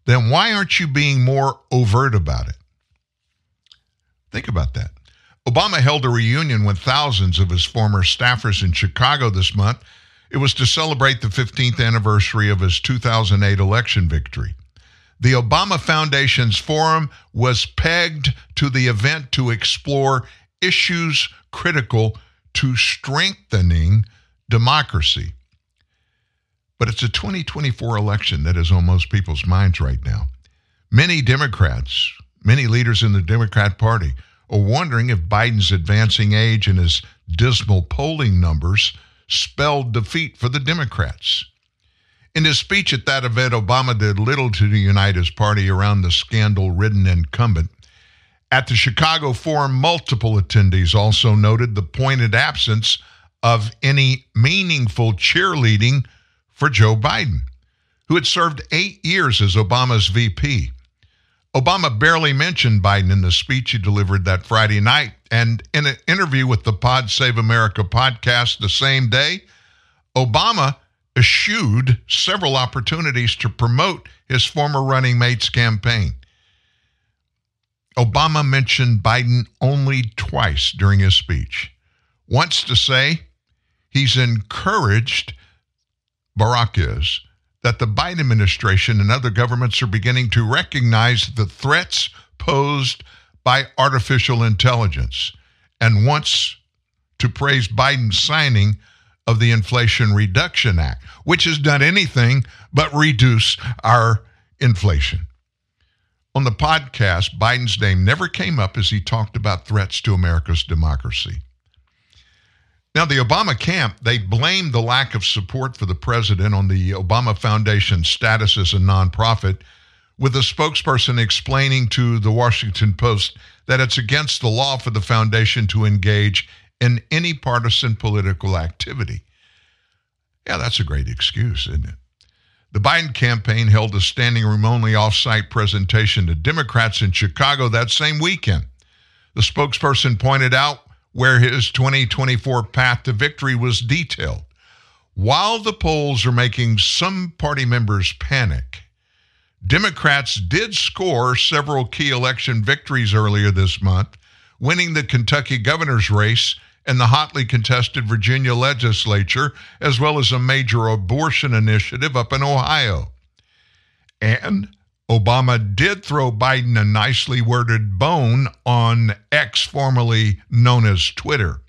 then why aren't you being more overt about it? Think about that. Obama held a reunion with thousands of his former staffers in Chicago this month. It was to celebrate the fifteenth anniversary of his two thousand eight election victory. The Obama Foundation's forum was pegged to the event to explore issues critical to strengthening democracy. But it's a twenty twenty-four election that is on most people's minds right now. Many Democrats, many leaders in the Democrat Party are wondering if Biden's advancing age and his dismal polling numbers spelled defeat for the Democrats. In his speech at that event, Obama did little to unite his party around the scandal-ridden incumbent. At the Chicago Forum, multiple attendees also noted the pointed absence of any meaningful cheerleading for Joe Biden, who had served eight years as Obama's V P. Obama barely mentioned Biden in the speech he delivered that Friday night, and in an interview with the Pod Save America podcast the same day, Obama eschewed several opportunities to promote his former running mate's campaign. Obama mentioned Biden only twice during his speech. Once to say he's encouraged, Barack is, that the Biden administration and other governments are beginning to recognize the threats posed by artificial intelligence, and once to praise Biden's signing of the Inflation Reduction Act, which has done anything but reduce our inflation. On the podcast, Biden's name never came up as he talked about threats to America's democracy. Now, the Obama camp, they blamed the lack of support for the president on the Obama Foundation's status as a nonprofit, with a spokesperson explaining to the Washington Post that it's against the law for the foundation to engage in any partisan political activity. Yeah, that's a great excuse, isn't it? The Biden campaign held a standing room-only off-site presentation to Democrats in Chicago that same weekend. The spokesperson pointed out where his twenty twenty-four path to victory was detailed. While the polls are making some party members panic, Democrats did score several key election victories earlier this month, winning the Kentucky governor's race and the hotly contested Virginia legislature, as well as a major abortion initiative up in Ohio. And Obama did throw Biden a nicely worded bone on X, formerly known as Twitter.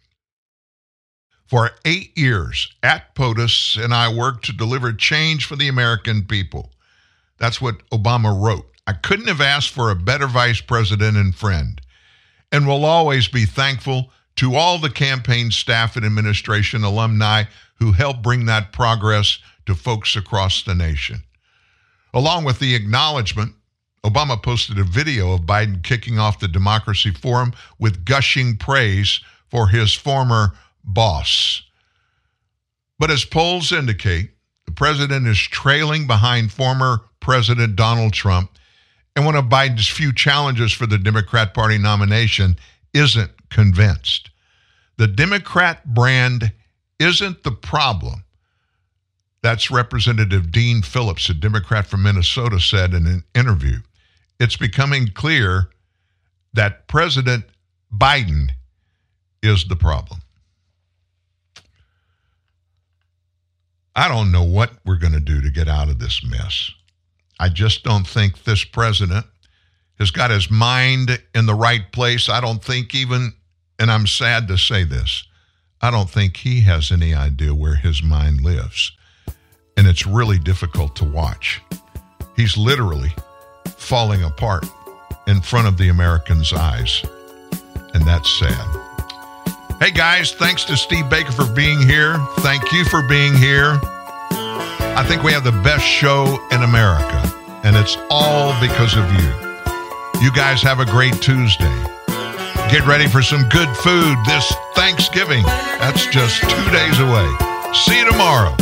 For eight years, at POTUS, and I worked to deliver change for the American people. That's what Obama wrote. I couldn't have asked for a better vice president and friend, and will always be thankful to all the campaign staff and administration alumni who helped bring that progress to folks across the nation. Along with the acknowledgement, Obama posted a video of Biden kicking off the Democracy Forum with gushing praise for his former boss. But as polls indicate, the president is trailing behind former President Donald Trump, and one of Biden's few challenges for the Democrat Party nomination isn't convinced. The Democrat brand isn't the problem. That's Representative Dean Phillips, a Democrat from Minnesota, said in an interview. It's becoming clear that President Biden is the problem. I don't know what we're going to do to get out of this mess. I just don't think this president has got his mind in the right place. I don't think even, and I'm sad to say this, I don't think he has any idea where his mind lives. And it's really difficult to watch. He's literally falling apart in front of the Americans' eyes. And that's sad. Hey guys, thanks to Steve Baker for being here. Thank you for being here. I think we have the best show in America, and it's all because of you. You guys have a great Tuesday. Get ready for some good food this Thanksgiving. That's just two days away. See you tomorrow.